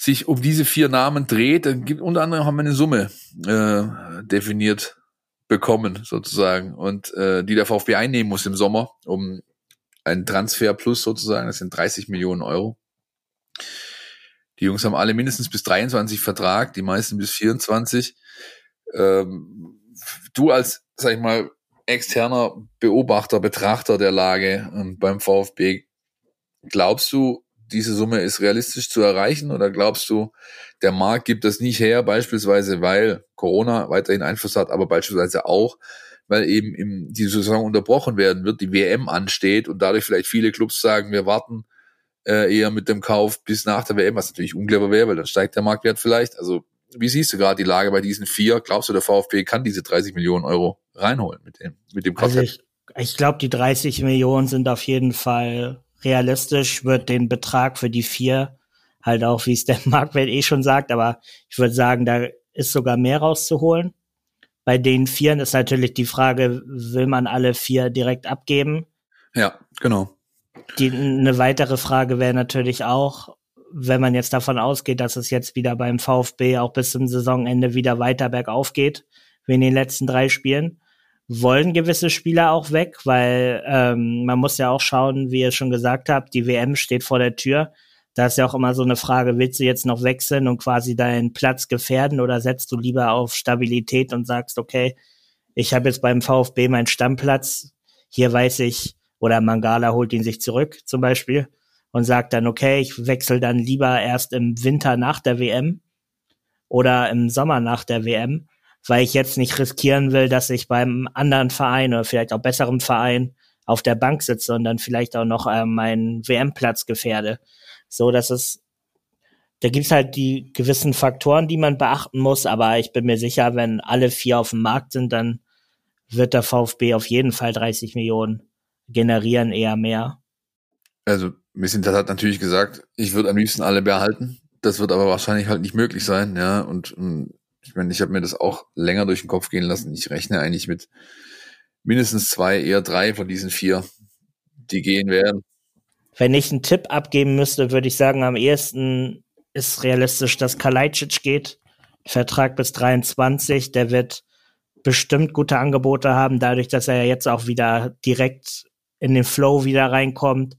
sich um diese 4 Namen dreht. Unter anderem haben wir eine Summe definiert bekommen sozusagen, und die der VfB einnehmen muss im Sommer, um ein Transfer plus sozusagen, das sind 30 Millionen Euro. Die Jungs haben alle mindestens bis 23 Vertrag, die meisten bis 24. Du als, sag ich mal, externer Beobachter, Betrachter der Lage beim VfB, glaubst du, diese Summe ist realistisch zu erreichen, oder glaubst du, der Markt gibt das nicht her, beispielsweise weil Corona weiterhin Einfluss hat, aber beispielsweise auch, weil eben die Saison unterbrochen werden wird, die WM ansteht und dadurch vielleicht viele Clubs sagen, wir warten eher mit dem Kauf bis nach der WM, was natürlich unclever wäre, weil dann steigt der Marktwert vielleicht. Also wie siehst du gerade die Lage bei diesen 4? Glaubst du, der VfB kann diese 30 Millionen Euro reinholen mit dem Konzept? Also ich glaube, die 30 Millionen sind auf jeden Fall realistisch. Wird den Betrag für die 4 halt auch, wie es der Marktwert schon sagt, aber ich würde sagen, da ist sogar mehr rauszuholen. Bei den 4 ist natürlich die Frage, will man alle 4 direkt abgeben? Ja, genau. Eine weitere Frage wäre natürlich auch, wenn man jetzt davon ausgeht, dass es jetzt wieder beim VfB auch bis zum Saisonende wieder weiter bergauf geht, wie in den letzten 3 Spielen, wollen gewisse Spieler auch weg, weil man muss ja auch schauen, wie ihr schon gesagt habt, die WM steht vor der Tür. Da ist ja auch immer so eine Frage, willst du jetzt noch wechseln und quasi deinen Platz gefährden, oder setzt du lieber auf Stabilität und sagst, okay, ich habe jetzt beim VfB meinen Stammplatz, hier weiß ich, oder Mangala holt ihn sich zurück zum Beispiel und sagt dann, okay, ich wechsle dann lieber erst im Winter nach der WM oder im Sommer nach der WM, weil ich jetzt nicht riskieren will, dass ich beim anderen Verein oder vielleicht auch besserem Verein auf der Bank sitze und dann vielleicht auch noch meinen WM-Platz gefährde. So, dass es, da gibt's halt die gewissen Faktoren, die man beachten muss, aber ich bin mir sicher, wenn alle 4 auf dem Markt sind, dann wird der VfB auf jeden Fall 30 Millionen generieren, eher mehr. Also, Mislintat hat natürlich gesagt, ich würde am liebsten alle behalten, das wird aber wahrscheinlich halt nicht möglich sein, ja, und ich meine, ich habe mir das auch länger durch den Kopf gehen lassen, ich rechne eigentlich mit mindestens 2, eher 3 von diesen 4, die gehen werden. Wenn ich einen Tipp abgeben müsste, würde ich sagen, am ehesten ist realistisch, dass Kalajdzic geht. Vertrag bis 23, der wird bestimmt gute Angebote haben, dadurch, dass er jetzt auch wieder direkt in den Flow wieder reinkommt.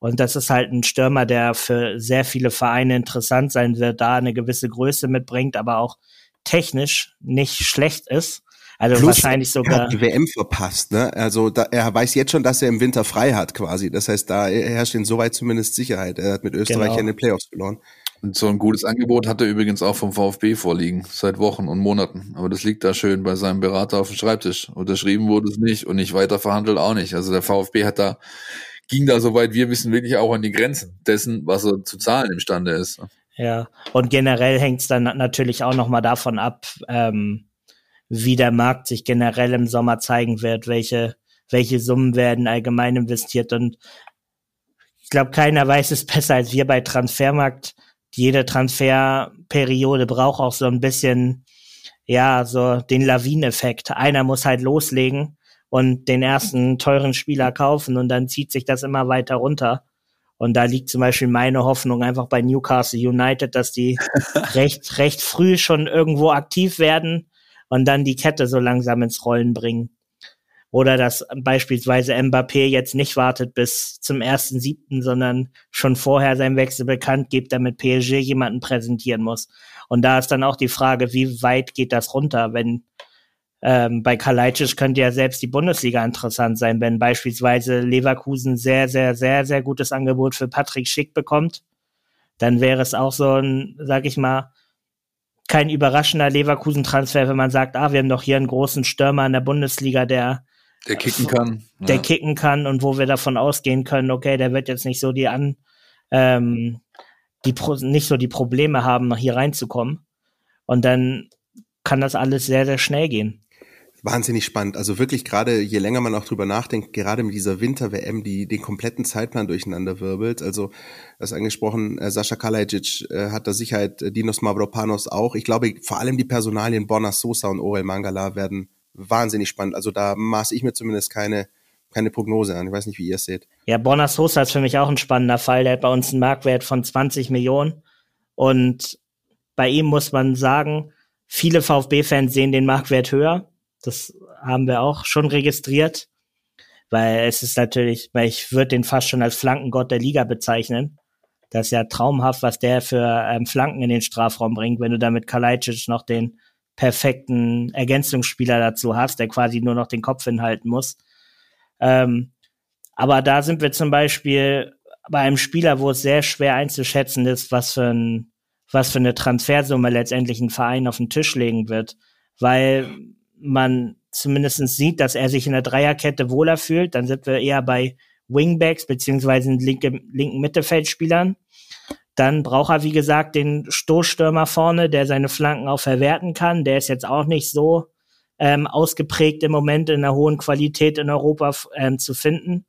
Und das ist halt ein Stürmer, der für sehr viele Vereine interessant sein wird, da eine gewisse Größe mitbringt, aber auch technisch nicht schlecht ist. Also plus, wahrscheinlich sogar. Er hat die WM verpasst, ne? Also da, er weiß jetzt schon, dass er im Winter frei hat quasi. Das heißt, da herrscht insoweit zumindest Sicherheit. Er hat mit Österreich in den Playoffs verloren. Und so ein gutes Angebot hat er übrigens auch vom VfB vorliegen, seit Wochen und Monaten. Aber das liegt da schön bei seinem Berater auf dem Schreibtisch. Unterschrieben wurde es nicht und nicht weiter verhandelt auch nicht. Also der VfB ging da, soweit wir wissen, wirklich auch an die Grenzen dessen, was er zu zahlen imstande ist. Ja, und generell hängt es dann natürlich auch nochmal davon ab, wie der Markt sich generell im Sommer zeigen wird, welche Summen werden allgemein investiert, und ich glaube, keiner weiß es besser als wir bei Transfermarkt. Jede Transferperiode braucht auch so ein bisschen, ja, so den Lawineneffekt. Einer muss halt loslegen und den ersten teuren Spieler kaufen, und dann zieht sich das immer weiter runter, Und da liegt zum Beispiel meine Hoffnung einfach bei Newcastle United, dass die recht früh schon irgendwo aktiv werden und dann die Kette so langsam ins Rollen bringen. Oder dass beispielsweise Mbappé jetzt nicht wartet bis zum 1.7., sondern schon vorher seinen Wechsel bekannt gibt, damit PSG jemanden präsentieren muss. Und da ist dann auch die Frage, wie weit geht das runter, wenn bei Kalajdzic könnte ja selbst die Bundesliga interessant sein, wenn beispielsweise Leverkusen sehr gutes Angebot für Patrick Schick bekommt, dann wäre es auch so ein, sag ich mal, kein überraschender Leverkusen-Transfer, wenn man sagt, wir haben doch hier einen großen Stürmer in der Bundesliga, der kicken kann. Der kicken kann und wo wir davon ausgehen können, okay, der wird jetzt nicht so die Probleme haben, hier reinzukommen. Und dann kann das alles sehr schnell gehen. Wahnsinnig spannend. Also wirklich gerade, je länger man auch drüber nachdenkt, gerade mit dieser Winter-WM, die den kompletten Zeitplan durcheinander wirbelt. Also, das angesprochen, Sasa Kalajdzic hat da Sicherheit, Dinos Mavropanos auch. Ich glaube, vor allem die Personalien Borna Sosa und Orel Mangala werden wahnsinnig spannend. Also da maße ich mir zumindest keine Prognose an. Ich weiß nicht, wie ihr es seht. Ja, Borna Sosa ist für mich auch ein spannender Fall. Der hat bei uns einen Marktwert von 20 Millionen. Und bei ihm muss man sagen, viele VfB-Fans sehen den Marktwert höher. Das haben wir auch schon registriert, weil ich würde den fast schon als Flankengott der Liga bezeichnen. Das ist ja traumhaft, was der für Flanken in den Strafraum bringt, wenn du da mit Kalajdzic noch den perfekten Ergänzungsspieler dazu hast, der quasi nur noch den Kopf hinhalten muss. Aber da sind wir zum Beispiel bei einem Spieler, wo es sehr schwer einzuschätzen ist, was für eine Transfersumme letztendlich ein Verein auf den Tisch legen wird, weil man zumindest sieht, dass er sich in der Dreierkette wohler fühlt, dann sind wir eher bei Wingbacks beziehungsweise linken Mittelfeldspielern. Dann braucht er, wie gesagt, den Stoßstürmer vorne, der seine Flanken auch verwerten kann. Der ist jetzt auch nicht so ausgeprägt im Moment in einer hohen Qualität in Europa zu finden.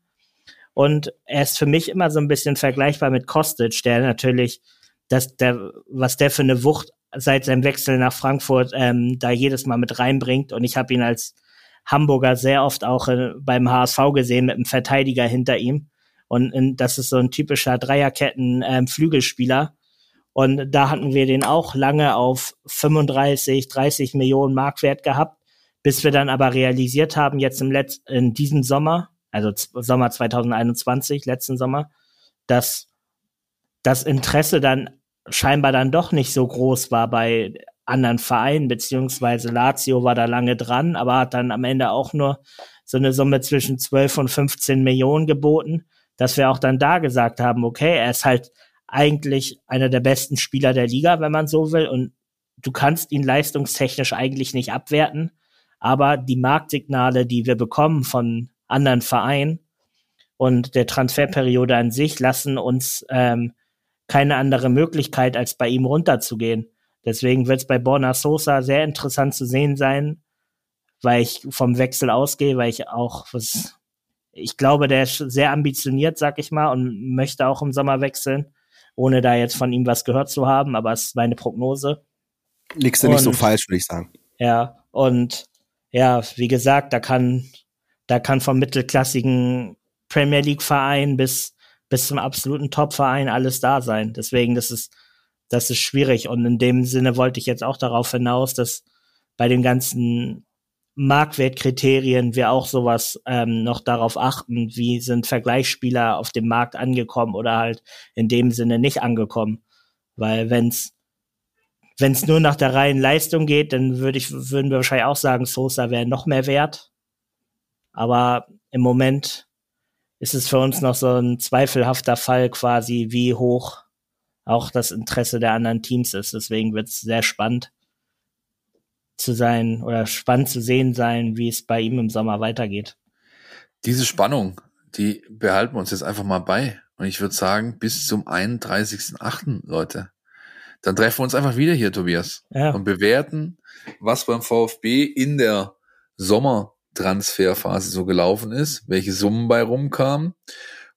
Und er ist für mich immer so ein bisschen vergleichbar mit Kostic, der natürlich, was der für eine Wucht seit seinem Wechsel nach Frankfurt da jedes Mal mit reinbringt. Und ich habe ihn als Hamburger sehr oft auch beim HSV gesehen mit einem Verteidiger hinter ihm. Und das ist so ein typischer Dreierketten-Flügelspieler. Und da hatten wir den auch lange auf 30 Millionen Marktwert gehabt, bis wir dann aber realisiert haben, jetzt in diesem Sommer, also Sommer 2021, letzten Sommer, dass das Interesse dann scheinbar dann doch nicht so groß war bei anderen Vereinen, beziehungsweise Lazio war da lange dran, aber hat dann am Ende auch nur so eine Summe zwischen 12 und 15 Millionen geboten, dass wir auch dann da gesagt haben, okay, er ist halt eigentlich einer der besten Spieler der Liga, wenn man so will, und du kannst ihn leistungstechnisch eigentlich nicht abwerten, aber die Marktsignale, die wir bekommen von anderen Vereinen und der Transferperiode an sich lassen uns keine andere Möglichkeit, als bei ihm runterzugehen. Deswegen wird es bei Borna Sosa sehr interessant zu sehen sein, weil ich vom Wechsel ausgehe, weil ich auch, ich glaube, der ist sehr ambitioniert, sag ich mal, und möchte auch im Sommer wechseln, ohne da jetzt von ihm was gehört zu haben, aber es ist meine Prognose. Liegst du nicht so falsch, würde ich sagen. Ja, und ja, wie gesagt, da kann vom mittelklassigen Premier League Verein bis zum absoluten Top-Verein alles da sein. Deswegen, das ist schwierig. Und in dem Sinne wollte ich jetzt auch darauf hinaus, dass bei den ganzen Marktwertkriterien wir auch sowas noch darauf achten, wie sind Vergleichsspieler auf dem Markt angekommen oder halt in dem Sinne nicht angekommen. Weil wenn es nur nach der reinen Leistung geht, dann würden wir wahrscheinlich auch sagen, Sosa wäre noch mehr wert. Aber im Moment ist es für uns noch so ein zweifelhafter Fall quasi, wie hoch auch das Interesse der anderen Teams ist. Deswegen wird es sehr spannend zu sehen sein, wie es bei ihm im Sommer weitergeht. Diese Spannung, die behalten wir uns jetzt einfach mal bei. Und ich würde sagen, bis zum 31.08., Leute. Dann treffen wir uns einfach wieder hier, Tobias. Ja. Und bewerten, was beim VfB in der Sommertransferphase so gelaufen ist, welche Summen bei rumkamen.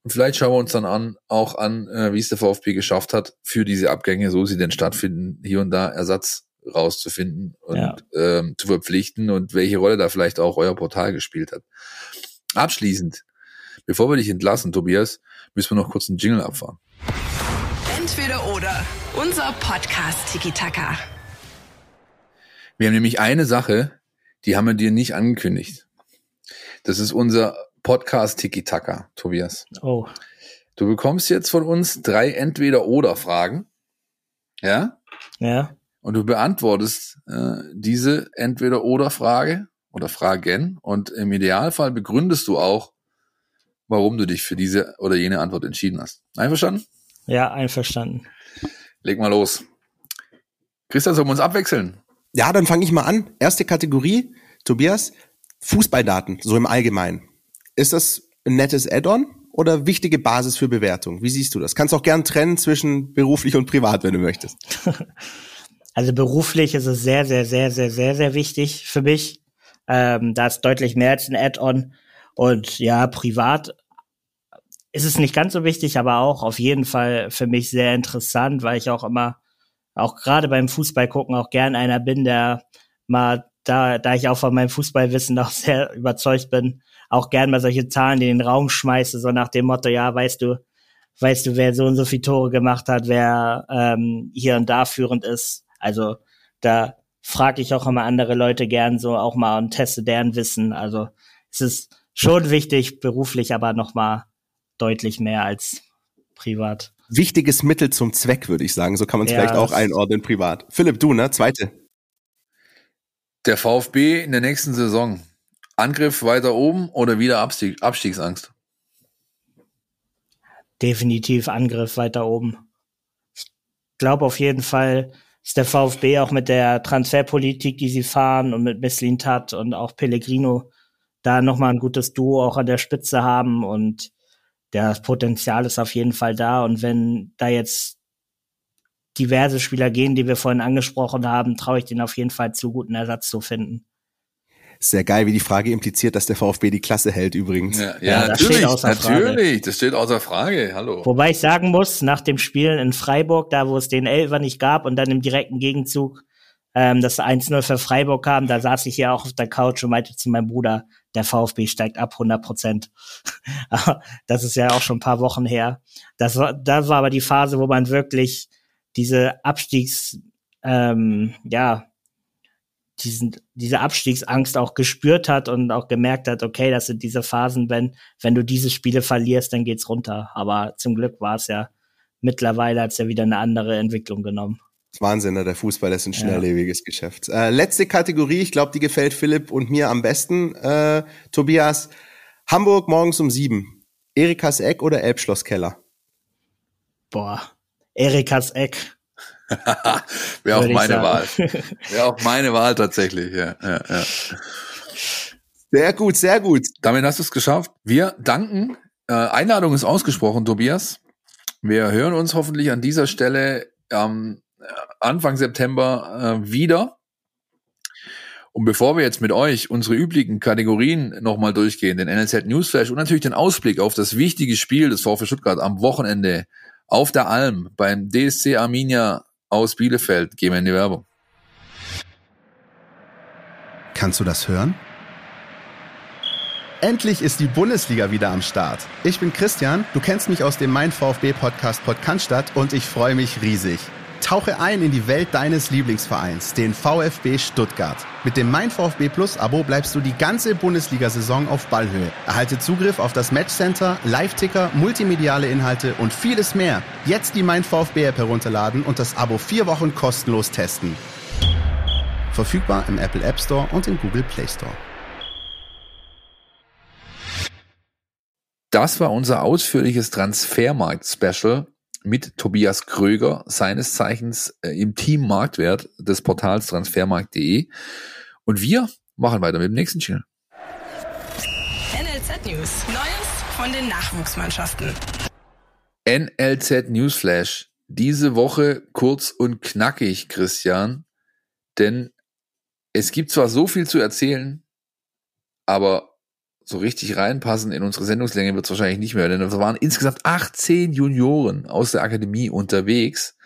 Und vielleicht schauen wir uns dann an, wie es der VfB geschafft hat, für diese Abgänge, so sie denn stattfinden, hier und da Ersatz rauszufinden und zu verpflichten und welche Rolle da vielleicht auch euer Portal gespielt hat. Abschließend, bevor wir dich entlassen, Tobias, müssen wir noch kurz einen Jingle abfahren. Entweder oder, unser Podcast Tiki-Taka. Wir haben nämlich eine Sache, die haben wir dir nicht angekündigt. Das ist unser Podcast Tiki-Taka, Tobias. Oh. Du bekommst jetzt von uns 3 Entweder-oder-Fragen. Ja? Ja. Und du beantwortest diese Entweder-oder-Frage oder Fragen. Und im Idealfall begründest du auch, warum du dich für diese oder jene Antwort entschieden hast. Einverstanden? Ja, einverstanden. Leg mal los. Christian, sollen wir uns abwechseln? Ja, dann fange ich mal an. Erste Kategorie, Tobias, Fußballdaten, so im Allgemeinen. Ist das ein nettes Add-on oder wichtige Basis für Bewertung? Wie siehst du das? Kannst auch gern trennen zwischen beruflich und privat, wenn du möchtest. Also beruflich ist es sehr, sehr, sehr, sehr, sehr, sehr wichtig für mich. Da ist deutlich mehr als ein Add-on. Und ja, privat ist es nicht ganz so wichtig, aber auch auf jeden Fall für mich sehr interessant, weil ich auch immer, auch gerade beim Fußball gucken, auch gern einer bin, der mal, da ich auch von meinem Fußballwissen auch sehr überzeugt bin, auch gern mal solche Zahlen in den Raum schmeiße, so nach dem Motto, ja, weißt du, wer so und so viele Tore gemacht hat, wer hier und da führend ist. Also da frage ich auch immer andere Leute gern so auch mal und teste deren Wissen. Also es ist schon wichtig, beruflich aber nochmal deutlich mehr als privat. Wichtiges Mittel zum Zweck, würde ich sagen. So kann man es vielleicht auch einordnen, privat. Philipp, du, ne? Zweite. Der VfB in der nächsten Saison. Angriff weiter oben oder wieder Abstiegsangst? Definitiv Angriff weiter oben. Ich glaube auf jeden Fall, dass der VfB auch mit der Transferpolitik, die sie fahren und mit Mislintat und auch Pellegrino da nochmal ein gutes Duo auch an der Spitze haben und das Potenzial ist auf jeden Fall da und wenn da jetzt diverse Spieler gehen, die wir vorhin angesprochen haben, traue ich denen auf jeden Fall zu, guten Ersatz zu finden. Sehr geil, wie die Frage impliziert, dass der VfB die Klasse hält übrigens. Ja, das steht außer Frage, hallo. Wobei ich sagen muss, nach dem Spiel in Freiburg, da wo es den Elfer nicht gab und dann im direkten Gegenzug das 1-0 für Freiburg kam, da saß ich ja auch auf der Couch und meinte zu meinem Bruder, der VfB steigt ab 100%. Das ist ja auch schon ein paar Wochen her. Das war aber die Phase, wo man wirklich diese diese Abstiegsangst auch gespürt hat und auch gemerkt hat, okay, das sind diese Phasen, wenn du diese Spiele verlierst, dann geht's runter. Aber zum Glück war es ja mittlerweile, hat's ja wieder eine andere Entwicklung genommen. Wahnsinn, der Fußball ist ein schnelllebiges Geschäft. Letzte Kategorie, ich glaube, die gefällt Philipp und mir am besten. Tobias, Hamburg morgens um 7. Erikas Eck oder Elbschlosskeller? Boah, Erikas Eck. Wäre auch meine Wahl. Wäre auch meine Wahl tatsächlich, ja. Sehr gut, sehr gut. Damit hast du es geschafft. Wir danken. Einladung ist ausgesprochen, Tobias. Wir hören uns hoffentlich an dieser Stelle Anfang September wieder. Und bevor wir jetzt mit euch unsere üblichen Kategorien nochmal durchgehen, den NLZ Newsflash und natürlich den Ausblick auf das wichtige Spiel des VfB Stuttgart am Wochenende auf der Alm beim DSC Arminia aus Bielefeld, gehen wir in die Werbung. Kannst du das hören? Endlich ist die Bundesliga wieder am Start. Ich bin Christian, du kennst mich aus dem Mein VfB-Podcast Podkanstadt und ich freue mich riesig. Tauche ein in die Welt deines Lieblingsvereins, den VfB Stuttgart. Mit dem Mein VfB Plus Abo bleibst du die ganze Bundesliga-Saison auf Ballhöhe. Erhalte Zugriff auf das Matchcenter, Live-Ticker, multimediale Inhalte und vieles mehr. Jetzt die Mein VfB App herunterladen und das Abo 4 Wochen kostenlos testen. Verfügbar im Apple App Store und im Google Play Store. Das war unser ausführliches Transfermarkt-Special mit Tobias Kröger, seines Zeichens im Team Marktwert des Portals Transfermarkt.de. Und wir machen weiter mit dem nächsten Channel. NLZ News. Neues von den Nachwuchsmannschaften. NLZ Newsflash. Diese Woche kurz und knackig, Christian. Denn es gibt zwar so viel zu erzählen, aber so richtig reinpassen in unsere Sendungslänge wird es wahrscheinlich nicht mehr, denn es waren insgesamt 18 Junioren aus der Akademie unterwegs.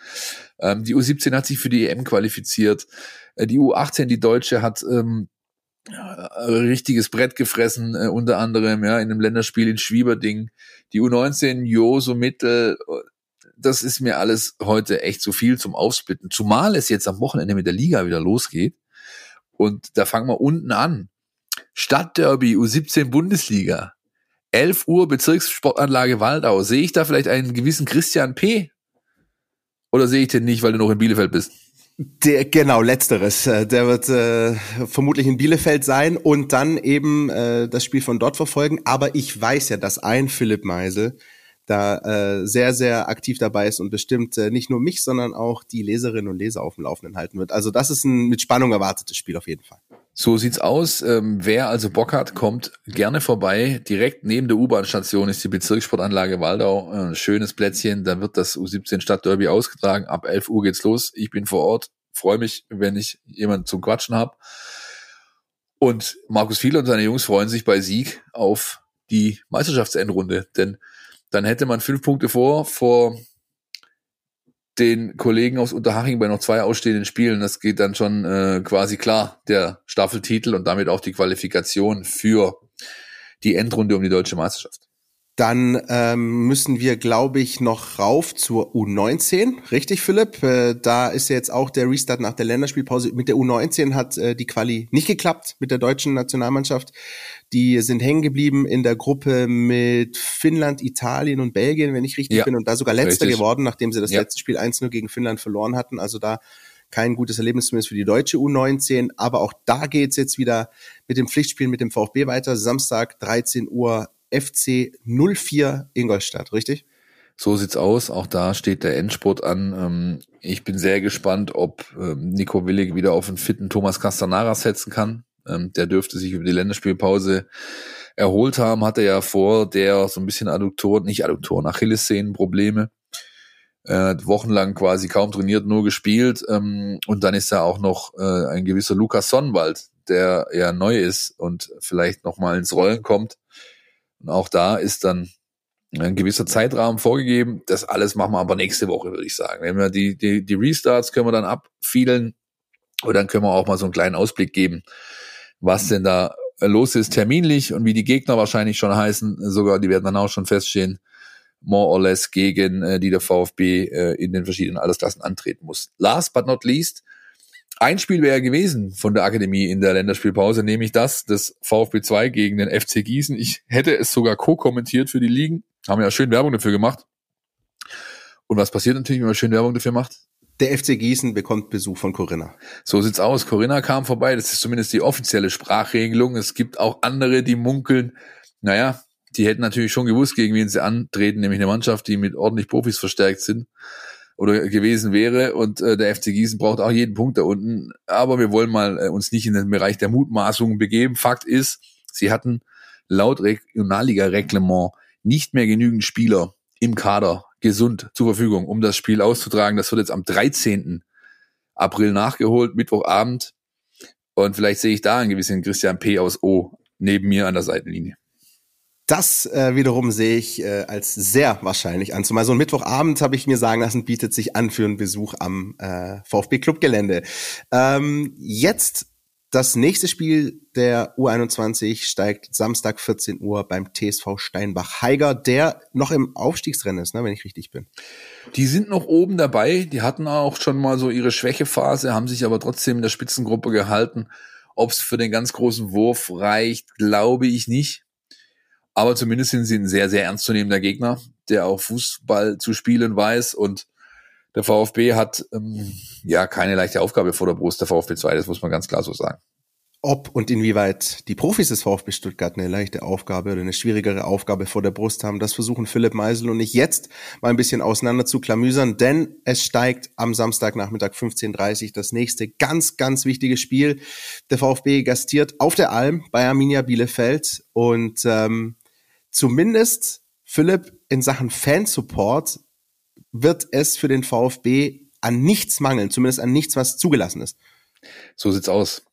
Die U17 hat sich für die EM qualifiziert. Die U18, die Deutsche, hat richtiges Brett gefressen, unter anderem ja in einem Länderspiel in Schwieberding. Die U19, Joso Mittel, das ist mir alles heute echt zu viel zum Aufsplitten. Zumal es jetzt am Wochenende mit der Liga wieder losgeht. Und da fangen wir unten an. Stadtderby U17 Bundesliga. 11 Uhr Bezirkssportanlage Waldau. Sehe ich da vielleicht einen gewissen Christian P.? Oder sehe ich den nicht, weil du noch in Bielefeld bist? Genau, letzteres. Der wird vermutlich in Bielefeld sein und dann eben das Spiel von dort verfolgen. Aber ich weiß ja, dass ein Philipp Meisel da sehr, sehr aktiv dabei ist und bestimmt nicht nur mich, sondern auch die Leserinnen und Leser auf dem Laufenden halten wird. Also das ist ein mit Spannung erwartetes Spiel auf jeden Fall. So sieht's aus. Wer also Bock hat, kommt gerne vorbei. Direkt neben der U-Bahn-Station ist die Bezirkssportanlage Waldau. Schönes Plätzchen. Da wird das U17 Stadtderby ausgetragen. Ab 11 Uhr geht's los. Ich bin vor Ort. Freue mich, wenn ich jemanden zum Quatschen habe. Und Markus Fiedler und seine Jungs freuen sich bei Sieg auf die Meisterschaftsendrunde. Denn dann hätte man 5 Punkte vor den Kollegen aus Unterhaching bei noch 2 ausstehenden Spielen. Das geht dann schon quasi klar, der Staffeltitel und damit auch die Qualifikation für die Endrunde um die deutsche Meisterschaft. Dann müssen wir, glaube ich, noch rauf zur U19. Richtig, Philipp? Da ist jetzt auch der Restart nach der Länderspielpause. Mit der U19 hat die Quali nicht geklappt mit der deutschen Nationalmannschaft. Die sind hängen geblieben in der Gruppe mit Finnland, Italien und Belgien, wenn ich richtig bin. Und da sogar Letzter geworden, nachdem sie das letzte Spiel 1-0 gegen Finnland verloren hatten. Also da kein gutes Erlebnis zumindest für die deutsche U19. Aber auch da geht's jetzt wieder mit dem Pflichtspiel mit dem VfB weiter. Samstag, 13 Uhr. FC 04 Ingolstadt, richtig? So sieht's aus. Auch da steht der Endspurt an. Ich bin sehr gespannt, ob Nico Willig wieder auf einen fitten Thomas Castanaras setzen kann. Der dürfte sich über die Länderspielpause erholt haben. Hatte ja vor der so ein bisschen Achillessehnenprobleme. Wochenlang quasi kaum trainiert, nur gespielt. Und dann ist da auch noch ein gewisser Lukas Sonnenwald, der ja neu ist und vielleicht nochmal ins Rollen kommt. Und auch da ist dann ein gewisser Zeitrahmen vorgegeben. Das alles machen wir aber nächste Woche, würde ich sagen. Wenn wir die Restarts können wir dann abfiedeln und dann können wir auch mal so einen kleinen Ausblick geben, was denn da los ist terminlich und wie die Gegner wahrscheinlich schon heißen. Sogar die werden dann auch schon feststehen, more or less gegen die der VfB in den verschiedenen Altersklassen antreten muss. Last but not least, ein Spiel wäre gewesen von der Akademie in der Länderspielpause, nämlich das VfB 2 gegen den FC Gießen. Ich hätte es sogar co-kommentiert für die Ligen. Haben ja schön Werbung dafür gemacht. Und was passiert natürlich, wenn man schön Werbung dafür macht? Der FC Gießen bekommt Besuch von Corinna. So sieht's aus. Corinna kam vorbei. Das ist zumindest die offizielle Sprachregelung. Es gibt auch andere, die munkeln. Naja, die hätten natürlich schon gewusst, gegen wen sie antreten, nämlich eine Mannschaft, die mit ordentlich Profis verstärkt sind. Oder gewesen wäre und der FC Gießen braucht auch jeden Punkt da unten, aber wir wollen mal uns nicht in den Bereich der Mutmaßungen begeben. Fakt ist, sie hatten laut Regionalliga-Reglement nicht mehr genügend Spieler im Kader gesund zur Verfügung, um das Spiel auszutragen. Das wird jetzt am 13. April nachgeholt, Mittwochabend, und vielleicht sehe ich da einen gewissen Christian P. aus O. neben mir an der Seitenlinie. Das wiederum sehe ich als sehr wahrscheinlich an. Zumal so ein Mittwochabend, habe ich mir sagen lassen, bietet sich an für einen Besuch am VfB-Clubgelände. Jetzt das nächste Spiel der U21 steigt Samstag 14 Uhr beim TSV Steinbach-Haiger, der noch im Aufstiegsrennen ist, ne, wenn ich richtig bin. Die sind noch oben dabei. Die hatten auch schon mal so ihre Schwächephase, haben sich aber trotzdem in der Spitzengruppe gehalten. Ob es für den ganz großen Wurf reicht, glaube ich nicht. Aber zumindest sind sie ein sehr, sehr ernstzunehmender Gegner, der auch Fußball zu spielen weiß. Und der VfB hat keine leichte Aufgabe vor der Brust, der VfB 2, das muss man ganz klar so sagen. Ob und inwieweit die Profis des VfB Stuttgart eine leichte Aufgabe oder eine schwierigere Aufgabe vor der Brust haben, das versuchen Philipp Meisel und ich jetzt mal ein bisschen auseinander zu klamüsern, denn es steigt am Samstagnachmittag 15:30 Uhr das nächste ganz, ganz wichtige Spiel. Der VfB gastiert auf der Alm bei Arminia Bielefeld und zumindest, Philipp, in Sachen Fansupport wird es für den VfB an nichts mangeln, zumindest an nichts, was zugelassen ist. So sieht's aus.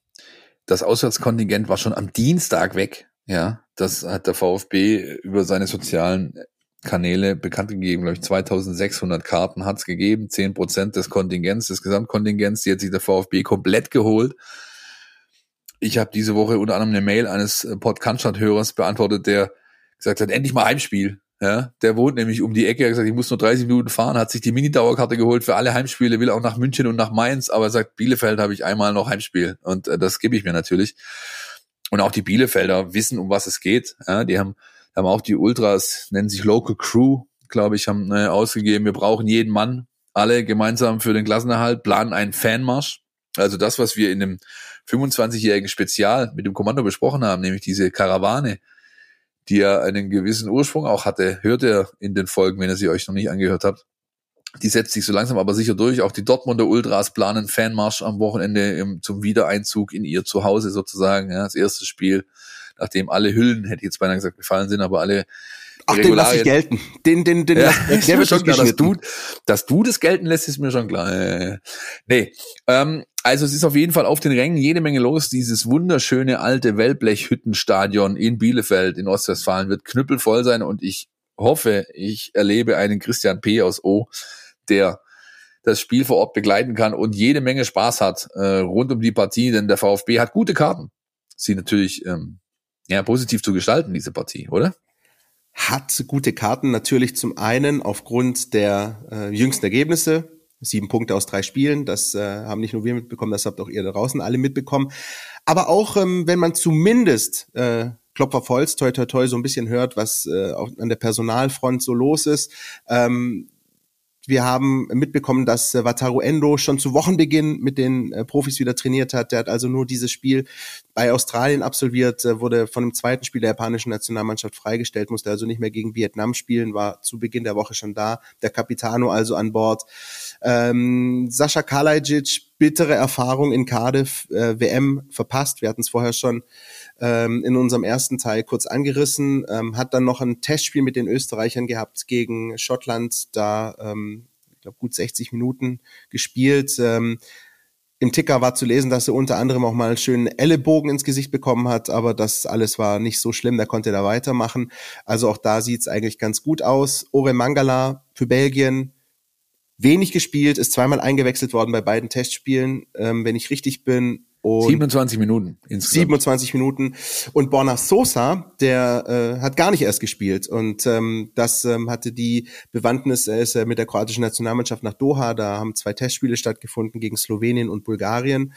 Das Auswärtskontingent war schon am Dienstag weg. Ja, das hat der VfB über seine sozialen Kanäle bekannt gegeben. Glaube ich, 2600 Karten hat's gegeben, 10% des Kontingents, des Gesamtkontingents. Die hat sich der VfB komplett geholt. Ich habe diese Woche unter anderem eine Mail eines Podcast-Hörers beantwortet, der gesagt hat, endlich mal Heimspiel. Ja, der wohnt nämlich um die Ecke, er hat gesagt, ich muss nur 30 Minuten fahren, hat sich die Mini-Dauerkarte geholt für alle Heimspiele, will auch nach München und nach Mainz, aber sagt, Bielefeld habe ich einmal noch Heimspiel und das gebe ich mir natürlich. Und auch die Bielefelder wissen, um was es geht. Ja, die haben auch die Ultras, nennen sich Local Crew, glaube ich, haben ausgegeben, wir brauchen jeden Mann, alle gemeinsam für den Klassenerhalt, planen einen Fanmarsch. Also das, was wir in dem 25-jährigen Spezial mit dem Kommando besprochen haben, nämlich diese Karawane, die ja einen gewissen Ursprung auch hatte, hört ihr in den Folgen, wenn ihr sie euch noch nicht angehört habt. Die setzt sich so langsam aber sicher durch. Auch die Dortmunder Ultras planen Fanmarsch am Wochenende zum Wiedereinzug in ihr Zuhause sozusagen. Ja, das erste Spiel, nachdem alle Hüllen, hätte ich jetzt beinahe gesagt, gefallen sind, aber alle Ach, den lasse ich gelten. Der wird schon klar, dass du das gelten lässt, ist mir schon klar. Nee, also es ist auf jeden Fall auf den Rängen jede Menge los. Dieses wunderschöne alte Wellblechhüttenstadion in Bielefeld in Ostwestfalen wird knüppelvoll sein und ich hoffe, ich erlebe einen Christian P. aus O., der das Spiel vor Ort begleiten kann und jede Menge Spaß hat rund um die Partie, denn der VfB hat gute Karten, sie natürlich positiv zu gestalten, diese Partie, oder? Hat gute Karten, natürlich zum einen aufgrund der jüngsten Ergebnisse, 7 Punkte aus 3 Spielen, das haben nicht nur wir mitbekommen, das habt auch ihr da draußen alle mitbekommen, aber auch wenn man zumindest klopfervolls, toi toi toi, so ein bisschen hört, was an der Personalfront so los ist, wir haben mitbekommen, dass Wataru Endo schon zu Wochenbeginn mit den Profis wieder trainiert hat. Der hat also nur dieses Spiel bei Australien absolviert, wurde von dem zweiten Spiel der japanischen Nationalmannschaft freigestellt, musste also nicht mehr gegen Vietnam spielen, war zu Beginn der Woche schon da. Der Capitano also an Bord. Sasa Kalajdzic, bittere Erfahrung in Cardiff, WM verpasst. Wir hatten es vorher schon in unserem ersten Teil kurz angerissen. Hat dann noch ein Testspiel mit den Österreichern gehabt gegen Schottland. Da, ich glaube, gut 60 Minuten gespielt. Im Ticker war zu lesen, dass er unter anderem auch mal einen schönen Ellenbogen ins Gesicht bekommen hat. Aber das alles war nicht so schlimm. Da konnte er weitermachen. Also auch da sieht es eigentlich ganz gut aus. Orel Mangala für Belgien. Wenig gespielt, ist zweimal eingewechselt worden bei beiden Testspielen, wenn ich richtig bin. Und 27 Minuten insgesamt. 27 Minuten. Und Borna Sosa, der hat gar nicht erst gespielt. Und das hatte die Bewandtnis, er ist mit der kroatischen Nationalmannschaft nach Doha. Da haben 2 Testspiele stattgefunden gegen Slowenien und Bulgarien.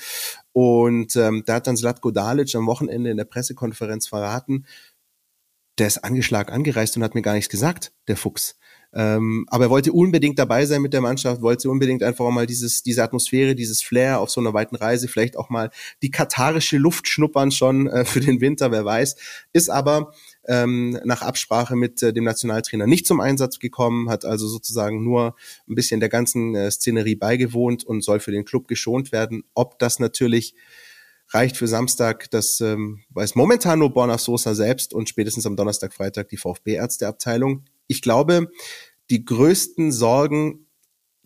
Und da hat dann Zlatko Dalić am Wochenende in der Pressekonferenz verraten, der ist angeschlagen angereist und hat mir gar nichts gesagt, der Fuchs. Aber er wollte unbedingt dabei sein mit der Mannschaft, wollte unbedingt einfach auch mal diese Atmosphäre, dieses Flair auf so einer weiten Reise, vielleicht auch mal die katarische Luft schnuppern schon für den Winter, wer weiß. Ist aber nach Absprache mit dem Nationaltrainer nicht zum Einsatz gekommen, hat also sozusagen nur ein bisschen der ganzen Szenerie beigewohnt und soll für den Club geschont werden. Ob das natürlich reicht für Samstag, das weiß momentan nur Borna Sosa selbst und spätestens am Donnerstag, Freitag die VfB-Ärzteabteilung. Ich glaube, die größten Sorgen,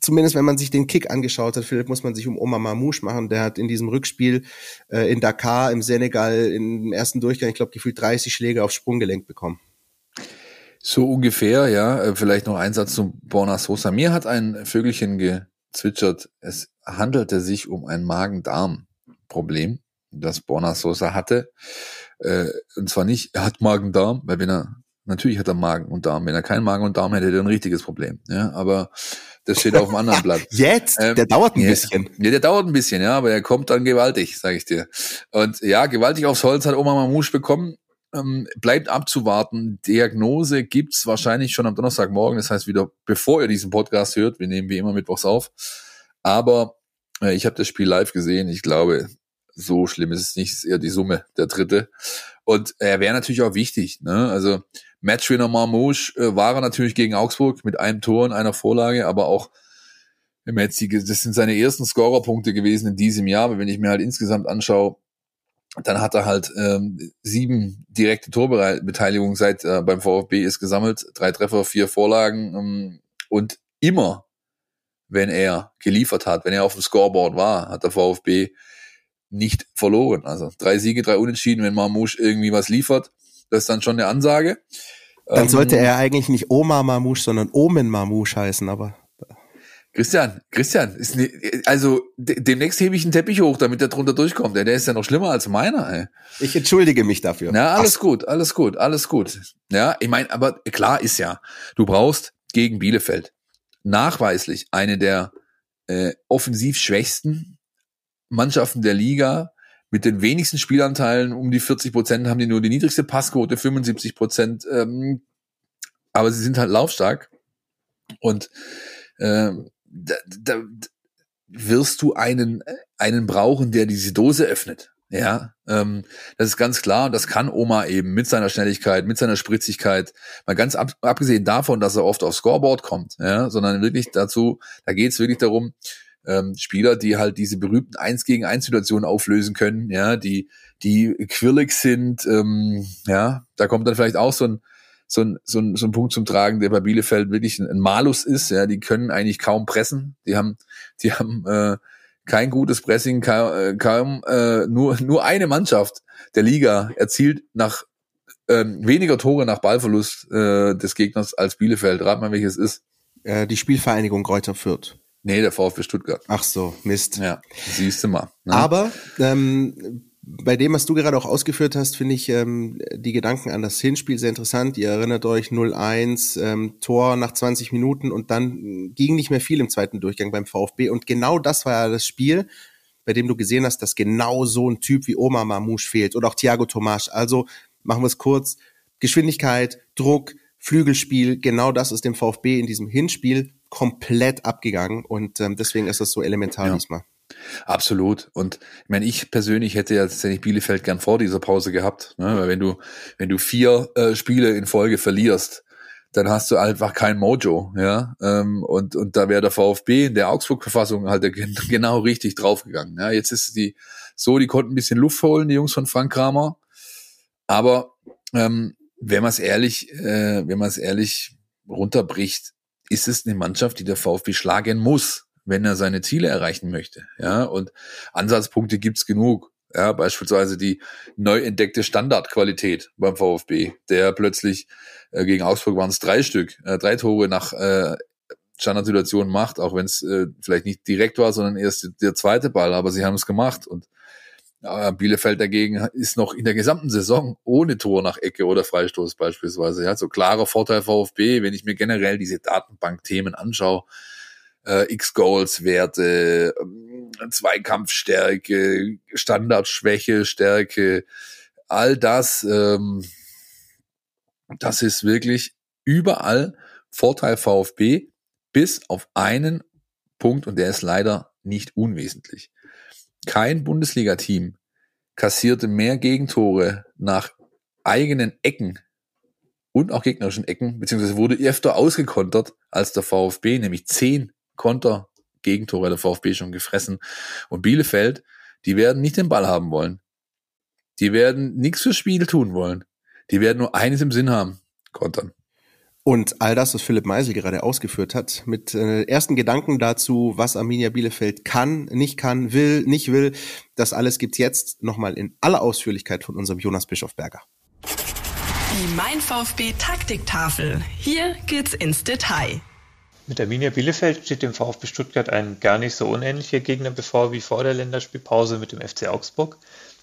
zumindest wenn man sich den Kick angeschaut hat, Philipp, muss man sich um Omar Marmoush machen. Der hat in diesem Rückspiel in Dakar, im Senegal, im ersten Durchgang, ich glaube, gefühlt 30 Schläge aufs Sprunggelenk bekommen. So ungefähr, ja. Vielleicht noch ein Satz zu Borna Sosa. Mir hat ein Vögelchen gezwitschert. Es handelte sich um ein Magen-Darm-Problem, das Borna Sosa hatte. Und zwar nicht, er hat Magen-Darm, weil wenn er natürlich hat er Magen und Darm. Wenn er keinen Magen und Darm hätte, hätte er ein richtiges Problem. Ja, aber das steht auf dem anderen Blatt. Jetzt? Der dauert ein bisschen. Ja, der dauert ein bisschen, ja, aber er kommt dann gewaltig, sage ich dir. Und ja, gewaltig aufs Holz hat Omar Marmoush bekommen. Bleibt abzuwarten. Diagnose gibt's wahrscheinlich schon am Donnerstagmorgen. Das heißt wieder, bevor ihr diesen Podcast hört, wir nehmen wie immer mittwochs auf. Aber ich habe das Spiel live gesehen. Ich glaube, so schlimm ist es nicht. Es ist eher die Summe, der Dritte. Und er wäre natürlich auch wichtig, ne? Also Matchwinner Marmoush war er natürlich gegen Augsburg mit einem Tor und einer Vorlage, aber auch im jetzigen, das sind seine ersten Scorerpunkte gewesen in diesem Jahr, aber wenn ich mir halt insgesamt anschaue, dann hat er halt 7 direkte Torbeteiligungen seit beim VfB ist gesammelt, 3 Treffer, 4 Vorlagen und immer, wenn er geliefert hat, wenn er auf dem Scoreboard war, hat der VfB nicht verloren. Also 3 Siege, 3 Unentschieden, wenn Marmoush irgendwie was liefert, das ist dann schon eine Ansage. Dann sollte er eigentlich nicht Omar Marmoush, sondern Omen Marmoush heißen, aber Christian, ist ne, also demnächst hebe ich einen Teppich hoch, damit der drunter durchkommt. Der ist ja noch schlimmer als meiner, ey. Ich entschuldige mich dafür. Na, alles gut. Ja, ich meine, aber klar ist ja, du brauchst gegen Bielefeld nachweislich eine der offensiv schwächsten Mannschaften der Liga mit den wenigsten Spielanteilen, um die 40%, haben die nur die niedrigste Passquote, 75%. Aber sie sind halt laufstark. Und da wirst du einen brauchen, der diese Dose öffnet. Ja, das ist ganz klar. Und das kann Omar eben mit seiner Schnelligkeit, mit seiner Spritzigkeit, mal ganz abgesehen davon, dass er oft aufs Scoreboard kommt, ja, sondern wirklich dazu, da geht's wirklich darum, Spieler, die halt diese berühmten 1-gegen-1 Situationen auflösen können, ja, die quirlig sind, ja, da kommt dann vielleicht auch so ein Punkt zum Tragen, der bei Bielefeld wirklich ein Malus ist, ja, die können eigentlich kaum pressen, die haben kein gutes Pressing, nur eine Mannschaft der Liga erzielt nach weniger Tore nach Ballverlust des Gegners als Bielefeld. Rat mal, welches ist. Die Spielvereinigung Greuther Fürth. Nee, der VfB Stuttgart. Ach so, Mist. Ja, siehst du mal. Ne? Aber bei dem, was du gerade auch ausgeführt hast, finde ich die Gedanken an das Hinspiel sehr interessant. Ihr erinnert euch, 0-1, Tor nach 20 Minuten und dann ging nicht mehr viel im zweiten Durchgang beim VfB. Und genau das war ja das Spiel, bei dem du gesehen hast, dass genau so ein Typ wie Omar Marmoush fehlt oder auch Thiago Tomás. Also machen wir es kurz, Geschwindigkeit, Druck, Flügelspiel, genau das ist dem VfB in diesem Hinspiel komplett abgegangen. Und deswegen ist das so elementar diesmal. Absolut. Und ich meine, ich persönlich hätte ja tatsächlich Bielefeld gern vor dieser Pause gehabt, ne? Weil wenn du 4 Spiele in Folge verlierst, dann hast du einfach kein Mojo, ja. Und da wäre der VfB in der Augsburg-Verfassung halt genau richtig draufgegangen. Ja? Jetzt ist die konnten ein bisschen Luft holen, die Jungs von Frank Kramer. Aber wenn man es ehrlich runterbricht, ist es eine Mannschaft, die der VfB schlagen muss, wenn er seine Ziele erreichen möchte. Ja, und Ansatzpunkte gibt's genug. Ja, beispielsweise die neu entdeckte Standardqualität beim VfB, der plötzlich gegen Augsburg waren es 3 Tore nach Standardsituationen macht, auch wenn es vielleicht nicht direkt war, sondern erst der zweite Ball, aber sie haben es gemacht. Und Bielefeld dagegen ist noch in der gesamten Saison ohne Tor nach Ecke oder Freistoß beispielsweise. Ja, so klarer Vorteil VfB, wenn ich mir generell diese Datenbank-Themen anschaue, X-Goals-Werte, Zweikampfstärke, Standardschwäche, Stärke, all das, das ist wirklich überall Vorteil VfB, bis auf einen Punkt, und der ist leider nicht unwesentlich. Kein Bundesliga-Team kassierte mehr Gegentore nach eigenen Ecken und auch gegnerischen Ecken, beziehungsweise wurde öfter ausgekontert als der VfB, nämlich 10 Konter-Gegentore der VfB schon gefressen. Und Bielefeld, die werden nicht den Ball haben wollen. Die werden nichts fürs Spiel tun wollen. Die werden nur eines im Sinn haben, kontern. Und all das, was Philipp Meisel gerade ausgeführt hat, mit ersten Gedanken dazu, was Arminia Bielefeld kann, will, nicht will, das alles gibt's jetzt nochmal in aller Ausführlichkeit von unserem Jonas Bischofberger. Die Mein VfB Taktiktafel. Hier geht's ins Detail. Mit Arminia Bielefeld steht dem VfB Stuttgart ein gar nicht so unähnlicher Gegner bevor wie vor der Länderspielpause mit dem FC Augsburg.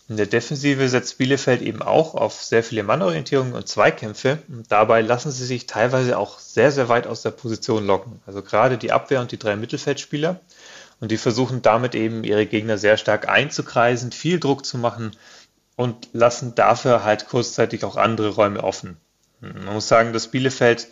In der Defensive setzt Bielefeld eben auch auf sehr viele Mannorientierungen und Zweikämpfe. Und dabei lassen sie sich teilweise auch sehr, sehr weit aus der Position locken. Also gerade die Abwehr und die 3 Mittelfeldspieler. Und die versuchen damit eben ihre Gegner sehr stark einzukreisen, viel Druck zu machen und lassen dafür halt kurzzeitig auch andere Räume offen. Man muss sagen, dass Bielefeld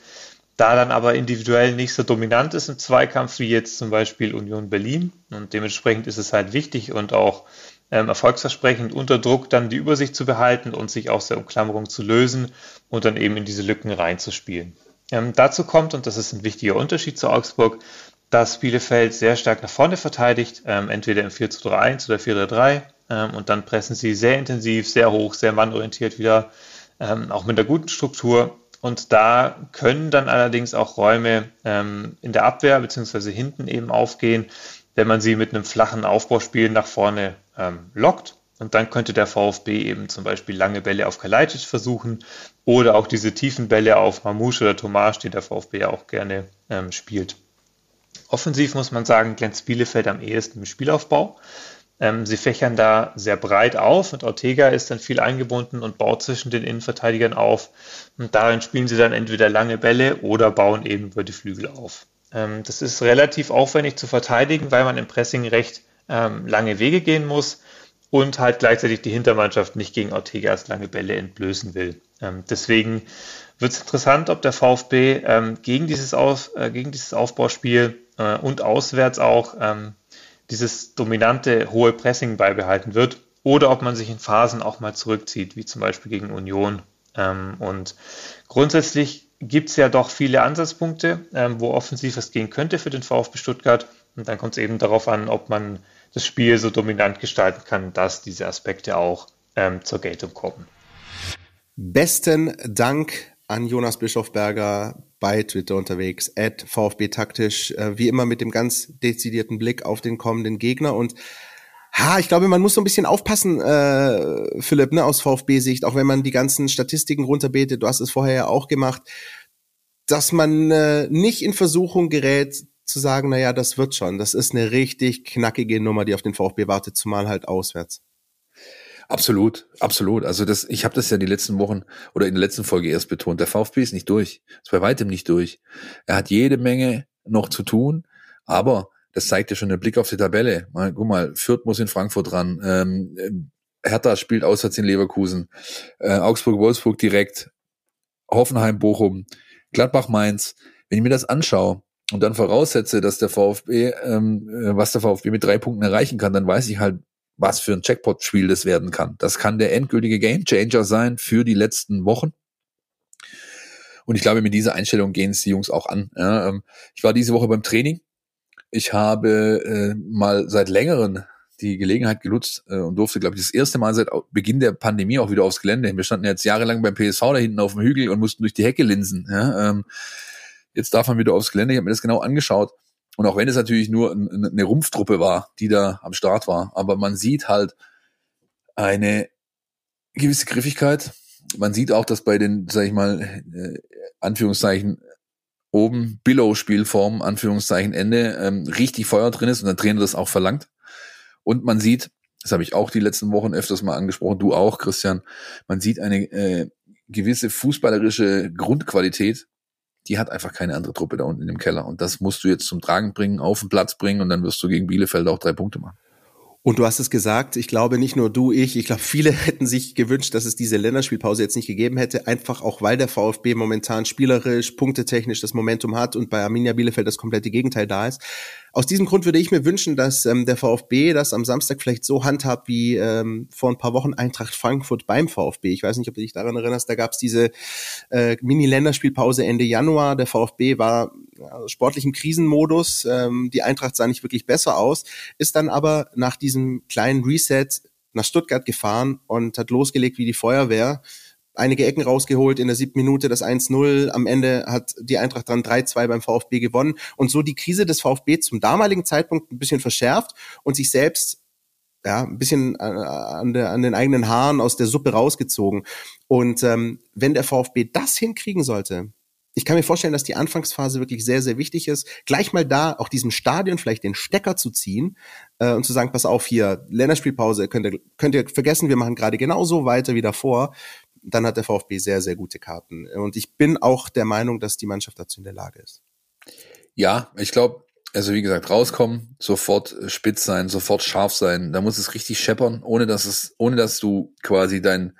da dann aber individuell nicht so dominant ist im Zweikampf wie jetzt zum Beispiel Union Berlin. Und dementsprechend ist es halt wichtig und auch erfolgsversprechend unter Druck dann die Übersicht zu behalten und sich aus der Umklammerung zu lösen und dann eben in diese Lücken reinzuspielen. Dazu kommt, und das ist ein wichtiger Unterschied zu Augsburg, dass Bielefeld sehr stark nach vorne verteidigt, entweder im 4-2-3-1 oder 4-3-3, und dann pressen sie sehr intensiv, sehr hoch, sehr mannorientiert wieder, auch mit einer guten Struktur. Und da können dann allerdings auch Räume in der Abwehr bzw. hinten eben aufgehen, wenn man sie mit einem flachen Aufbauspiel nach vorne lockt. Und dann könnte der VfB eben zum Beispiel lange Bälle auf Kalajdzic versuchen oder auch diese tiefen Bälle auf Marmoush oder Tomás, die der VfB ja auch gerne spielt. Offensiv muss man sagen, glänzt Bielefeld am ehesten im Spielaufbau. Sie fächern da sehr breit auf und Ortega ist dann viel eingebunden und baut zwischen den Innenverteidigern auf. Und darin spielen sie dann entweder lange Bälle oder bauen eben über die Flügel auf. Das ist relativ aufwendig zu verteidigen, weil man im Pressing recht lange Wege gehen muss und halt gleichzeitig die Hintermannschaft nicht gegen Ortegas lange Bälle entblößen will. Deswegen wird es interessant, ob der VfB gegen dieses Aufbauspiel und auswärts auch dieses dominante hohe Pressing beibehalten wird oder ob man sich in Phasen auch mal zurückzieht, wie zum Beispiel gegen Union. Und grundsätzlich gibt es ja doch viele Ansatzpunkte, wo offensiv was gehen könnte für den VfB Stuttgart. Und dann kommt es eben darauf an, ob man das Spiel so dominant gestalten kann, dass diese Aspekte auch zur Geltung kommen. Besten Dank an Jonas Bischofberger, bei Twitter unterwegs, @VfB-taktisch, wie immer mit dem ganz dezidierten Blick auf den kommenden Gegner. Und ich glaube, man muss so ein bisschen aufpassen, Philipp, ne, aus VfB-Sicht, auch wenn man die ganzen Statistiken runterbetet, du hast es vorher ja auch gemacht, dass man nicht in Versuchung gerät, zu sagen, naja, das wird schon. Das ist eine richtig knackige Nummer, die auf den VfB wartet, zumal halt auswärts. Absolut, absolut. Also ich habe das ja die letzten Wochen oder in der letzten Folge erst betont. Der VfB ist nicht durch, ist bei weitem nicht durch. Er hat jede Menge noch zu tun, aber das zeigt ja schon der Blick auf die Tabelle. Guck mal, Fürth muss in Frankfurt ran, Hertha spielt auswärts in Leverkusen, Augsburg, Wolfsburg direkt, Hoffenheim, Bochum, Gladbach, Mainz. Wenn ich mir das anschaue und dann voraussetze, dass der VfB, was der VfB mit 3 Punkten erreichen kann, dann weiß ich halt, was für ein Jackpot-Spiel das werden kann. Das kann der endgültige Gamechanger sein für die letzten Wochen. Und ich glaube, mit dieser Einstellung gehen es die Jungs auch an. Ja, ich war diese Woche beim Training. Ich habe mal seit längerem die Gelegenheit genutzt und durfte, glaube ich, das erste Mal seit Beginn der Pandemie auch wieder aufs Gelände. Wir standen jetzt jahrelang beim PSV da hinten auf dem Hügel und mussten durch die Hecke linsen. Ja, jetzt darf man wieder aufs Gelände. Ich habe mir das genau angeschaut. Und auch wenn es natürlich nur eine Rumpftruppe war, die da am Start war, aber man sieht halt eine gewisse Griffigkeit. Man sieht auch, dass bei den, sag ich mal, Anführungszeichen oben Billow-Spielformen, Anführungszeichen Ende, richtig Feuer drin ist und der Trainer das auch verlangt. Und man sieht, das habe ich auch die letzten Wochen öfters mal angesprochen, du auch, Christian, man sieht eine gewisse fußballerische Grundqualität, die hat einfach keine andere Truppe da unten in dem Keller. Und das musst du jetzt zum Tragen bringen, auf den Platz bringen und dann wirst du gegen Bielefeld auch 3 Punkte machen. Und du hast es gesagt, ich glaube nicht nur du, ich glaube viele hätten sich gewünscht, dass es diese Länderspielpause jetzt nicht gegeben hätte, einfach auch weil der VfB momentan spielerisch, punktetechnisch das Momentum hat und bei Arminia Bielefeld das komplette Gegenteil da ist. Aus diesem Grund würde ich mir wünschen, dass der VfB das am Samstag vielleicht so handhabt wie vor ein paar Wochen Eintracht Frankfurt beim VfB. Ich weiß nicht, ob du dich daran erinnerst, da gab es diese Mini-Länderspielpause Ende Januar. Der VfB war sportlich im Krisenmodus, die Eintracht sah nicht wirklich besser aus, ist dann aber nach diesem kleinen Reset nach Stuttgart gefahren und hat losgelegt wie die Feuerwehr, einige Ecken rausgeholt, in der 7. Minute das 1-0, am Ende hat die Eintracht dann 3-2 beim VfB gewonnen und so die Krise des VfB zum damaligen Zeitpunkt ein bisschen verschärft und sich selbst ein bisschen an den eigenen Haaren aus der Suppe rausgezogen. Und wenn der VfB das hinkriegen sollte, ich kann mir vorstellen, dass die Anfangsphase wirklich sehr, sehr wichtig ist, gleich mal da auch diesem Stadion vielleicht den Stecker zu ziehen und zu sagen, pass auf hier, Länderspielpause, könnt ihr vergessen, wir machen gerade genauso weiter wie davor. Dann hat der VfB sehr, sehr gute Karten. Und ich bin auch der Meinung, dass die Mannschaft dazu in der Lage ist. Ja, ich glaube, also wie gesagt, rauskommen, sofort spitz sein, sofort scharf sein. Da muss es richtig scheppern, ohne dass du quasi deine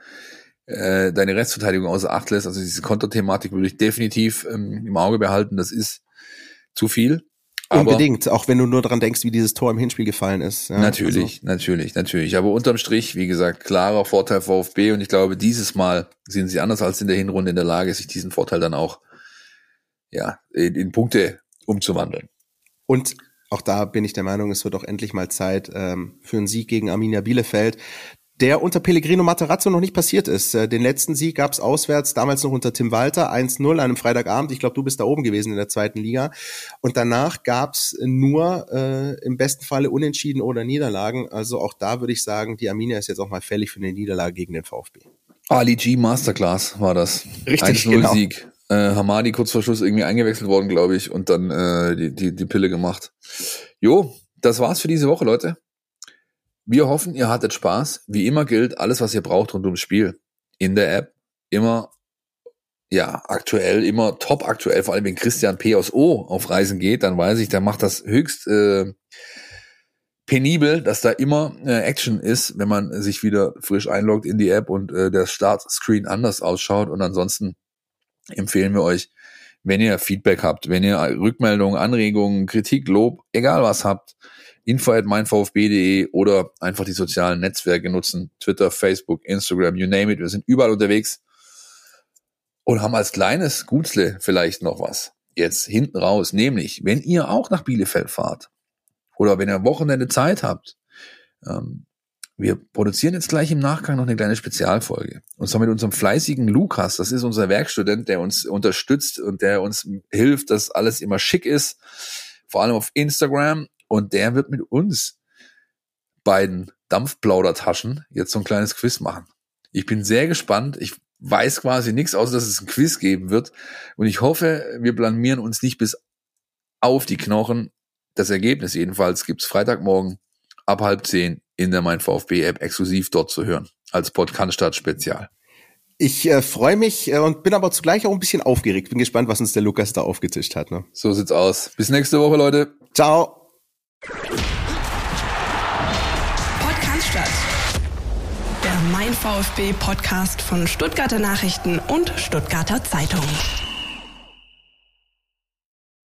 Restverteidigung außer Acht lässt. Also diese Konterthematik würde ich definitiv im Auge behalten. Das ist zu viel. Aber unbedingt, auch wenn du nur dran denkst, wie dieses Tor im Hinspiel gefallen ist. Ja, natürlich. Aber unterm Strich, wie gesagt, klarer Vorteil VfB. Und ich glaube, dieses Mal sind sie anders als in der Hinrunde in der Lage, sich diesen Vorteil dann auch in Punkte umzuwandeln. Und auch da bin ich der Meinung, es wird auch endlich mal Zeit für einen Sieg gegen Arminia Bielefeld, der unter Pellegrino Matarazzo noch nicht passiert ist. Den letzten Sieg gab es auswärts, damals noch unter Tim Walter, 1-0 an einem Freitagabend. Ich glaube, du bist da oben gewesen in der 2. Liga. Und danach gab es nur im besten Falle Unentschieden oder Niederlagen. Also auch da würde ich sagen, die Arminia ist jetzt auch mal fällig für eine Niederlage gegen den VfB. Ali G Masterclass war das. Richtig, genau. 1-0-Sieg. Hamadi kurz vor Schluss irgendwie eingewechselt worden, glaube ich, und dann die Pille gemacht. Jo, das war's für diese Woche, Leute. Wir hoffen, ihr hattet Spaß. Wie immer gilt, alles, was ihr braucht rund ums Spiel, in der App, immer ja, aktuell, immer top aktuell, vor allem wenn Christian P. aus O auf Reisen geht, dann weiß ich, der macht das höchst penibel, dass da immer Action ist, wenn man sich wieder frisch einloggt in die App und der Startscreen anders ausschaut. Und ansonsten empfehlen wir euch, wenn ihr Feedback habt, wenn ihr Rückmeldungen, Anregungen, Kritik, Lob, egal was habt, info@meinvfb.de oder einfach die sozialen Netzwerke nutzen, Twitter, Facebook, Instagram, you name it, wir sind überall unterwegs. Und haben als kleines Gutzle vielleicht noch was jetzt hinten raus. Nämlich, wenn ihr auch nach Bielefeld fahrt oder wenn ihr am Wochenende Zeit habt, wir produzieren jetzt gleich im Nachgang noch eine kleine Spezialfolge. Und zwar mit unserem fleißigen Lukas, das ist unser Werkstudent, der uns unterstützt und der uns hilft, dass alles immer schick ist, vor allem auf Instagram. Und der wird mit uns beiden Dampfplaudertaschen jetzt so ein kleines Quiz machen. Ich bin sehr gespannt, ich weiß quasi nichts, außer dass es ein Quiz geben wird. Und ich hoffe, wir blamieren uns nicht bis auf die Knochen. Das Ergebnis jedenfalls gibt's Freitagmorgen ab 9:30 in der MeinVfB-App exklusiv dort zu hören. Als Podcast-Spezial. Ich freue mich und bin aber zugleich auch ein bisschen aufgeregt. Bin gespannt, was uns der Lukas da aufgetischt hat. Ne? So sieht's aus. Bis nächste Woche, Leute. Ciao. Podcast-Stadt. Der Mein VfB Podcast von Stuttgarter Nachrichten und Stuttgarter Zeitung.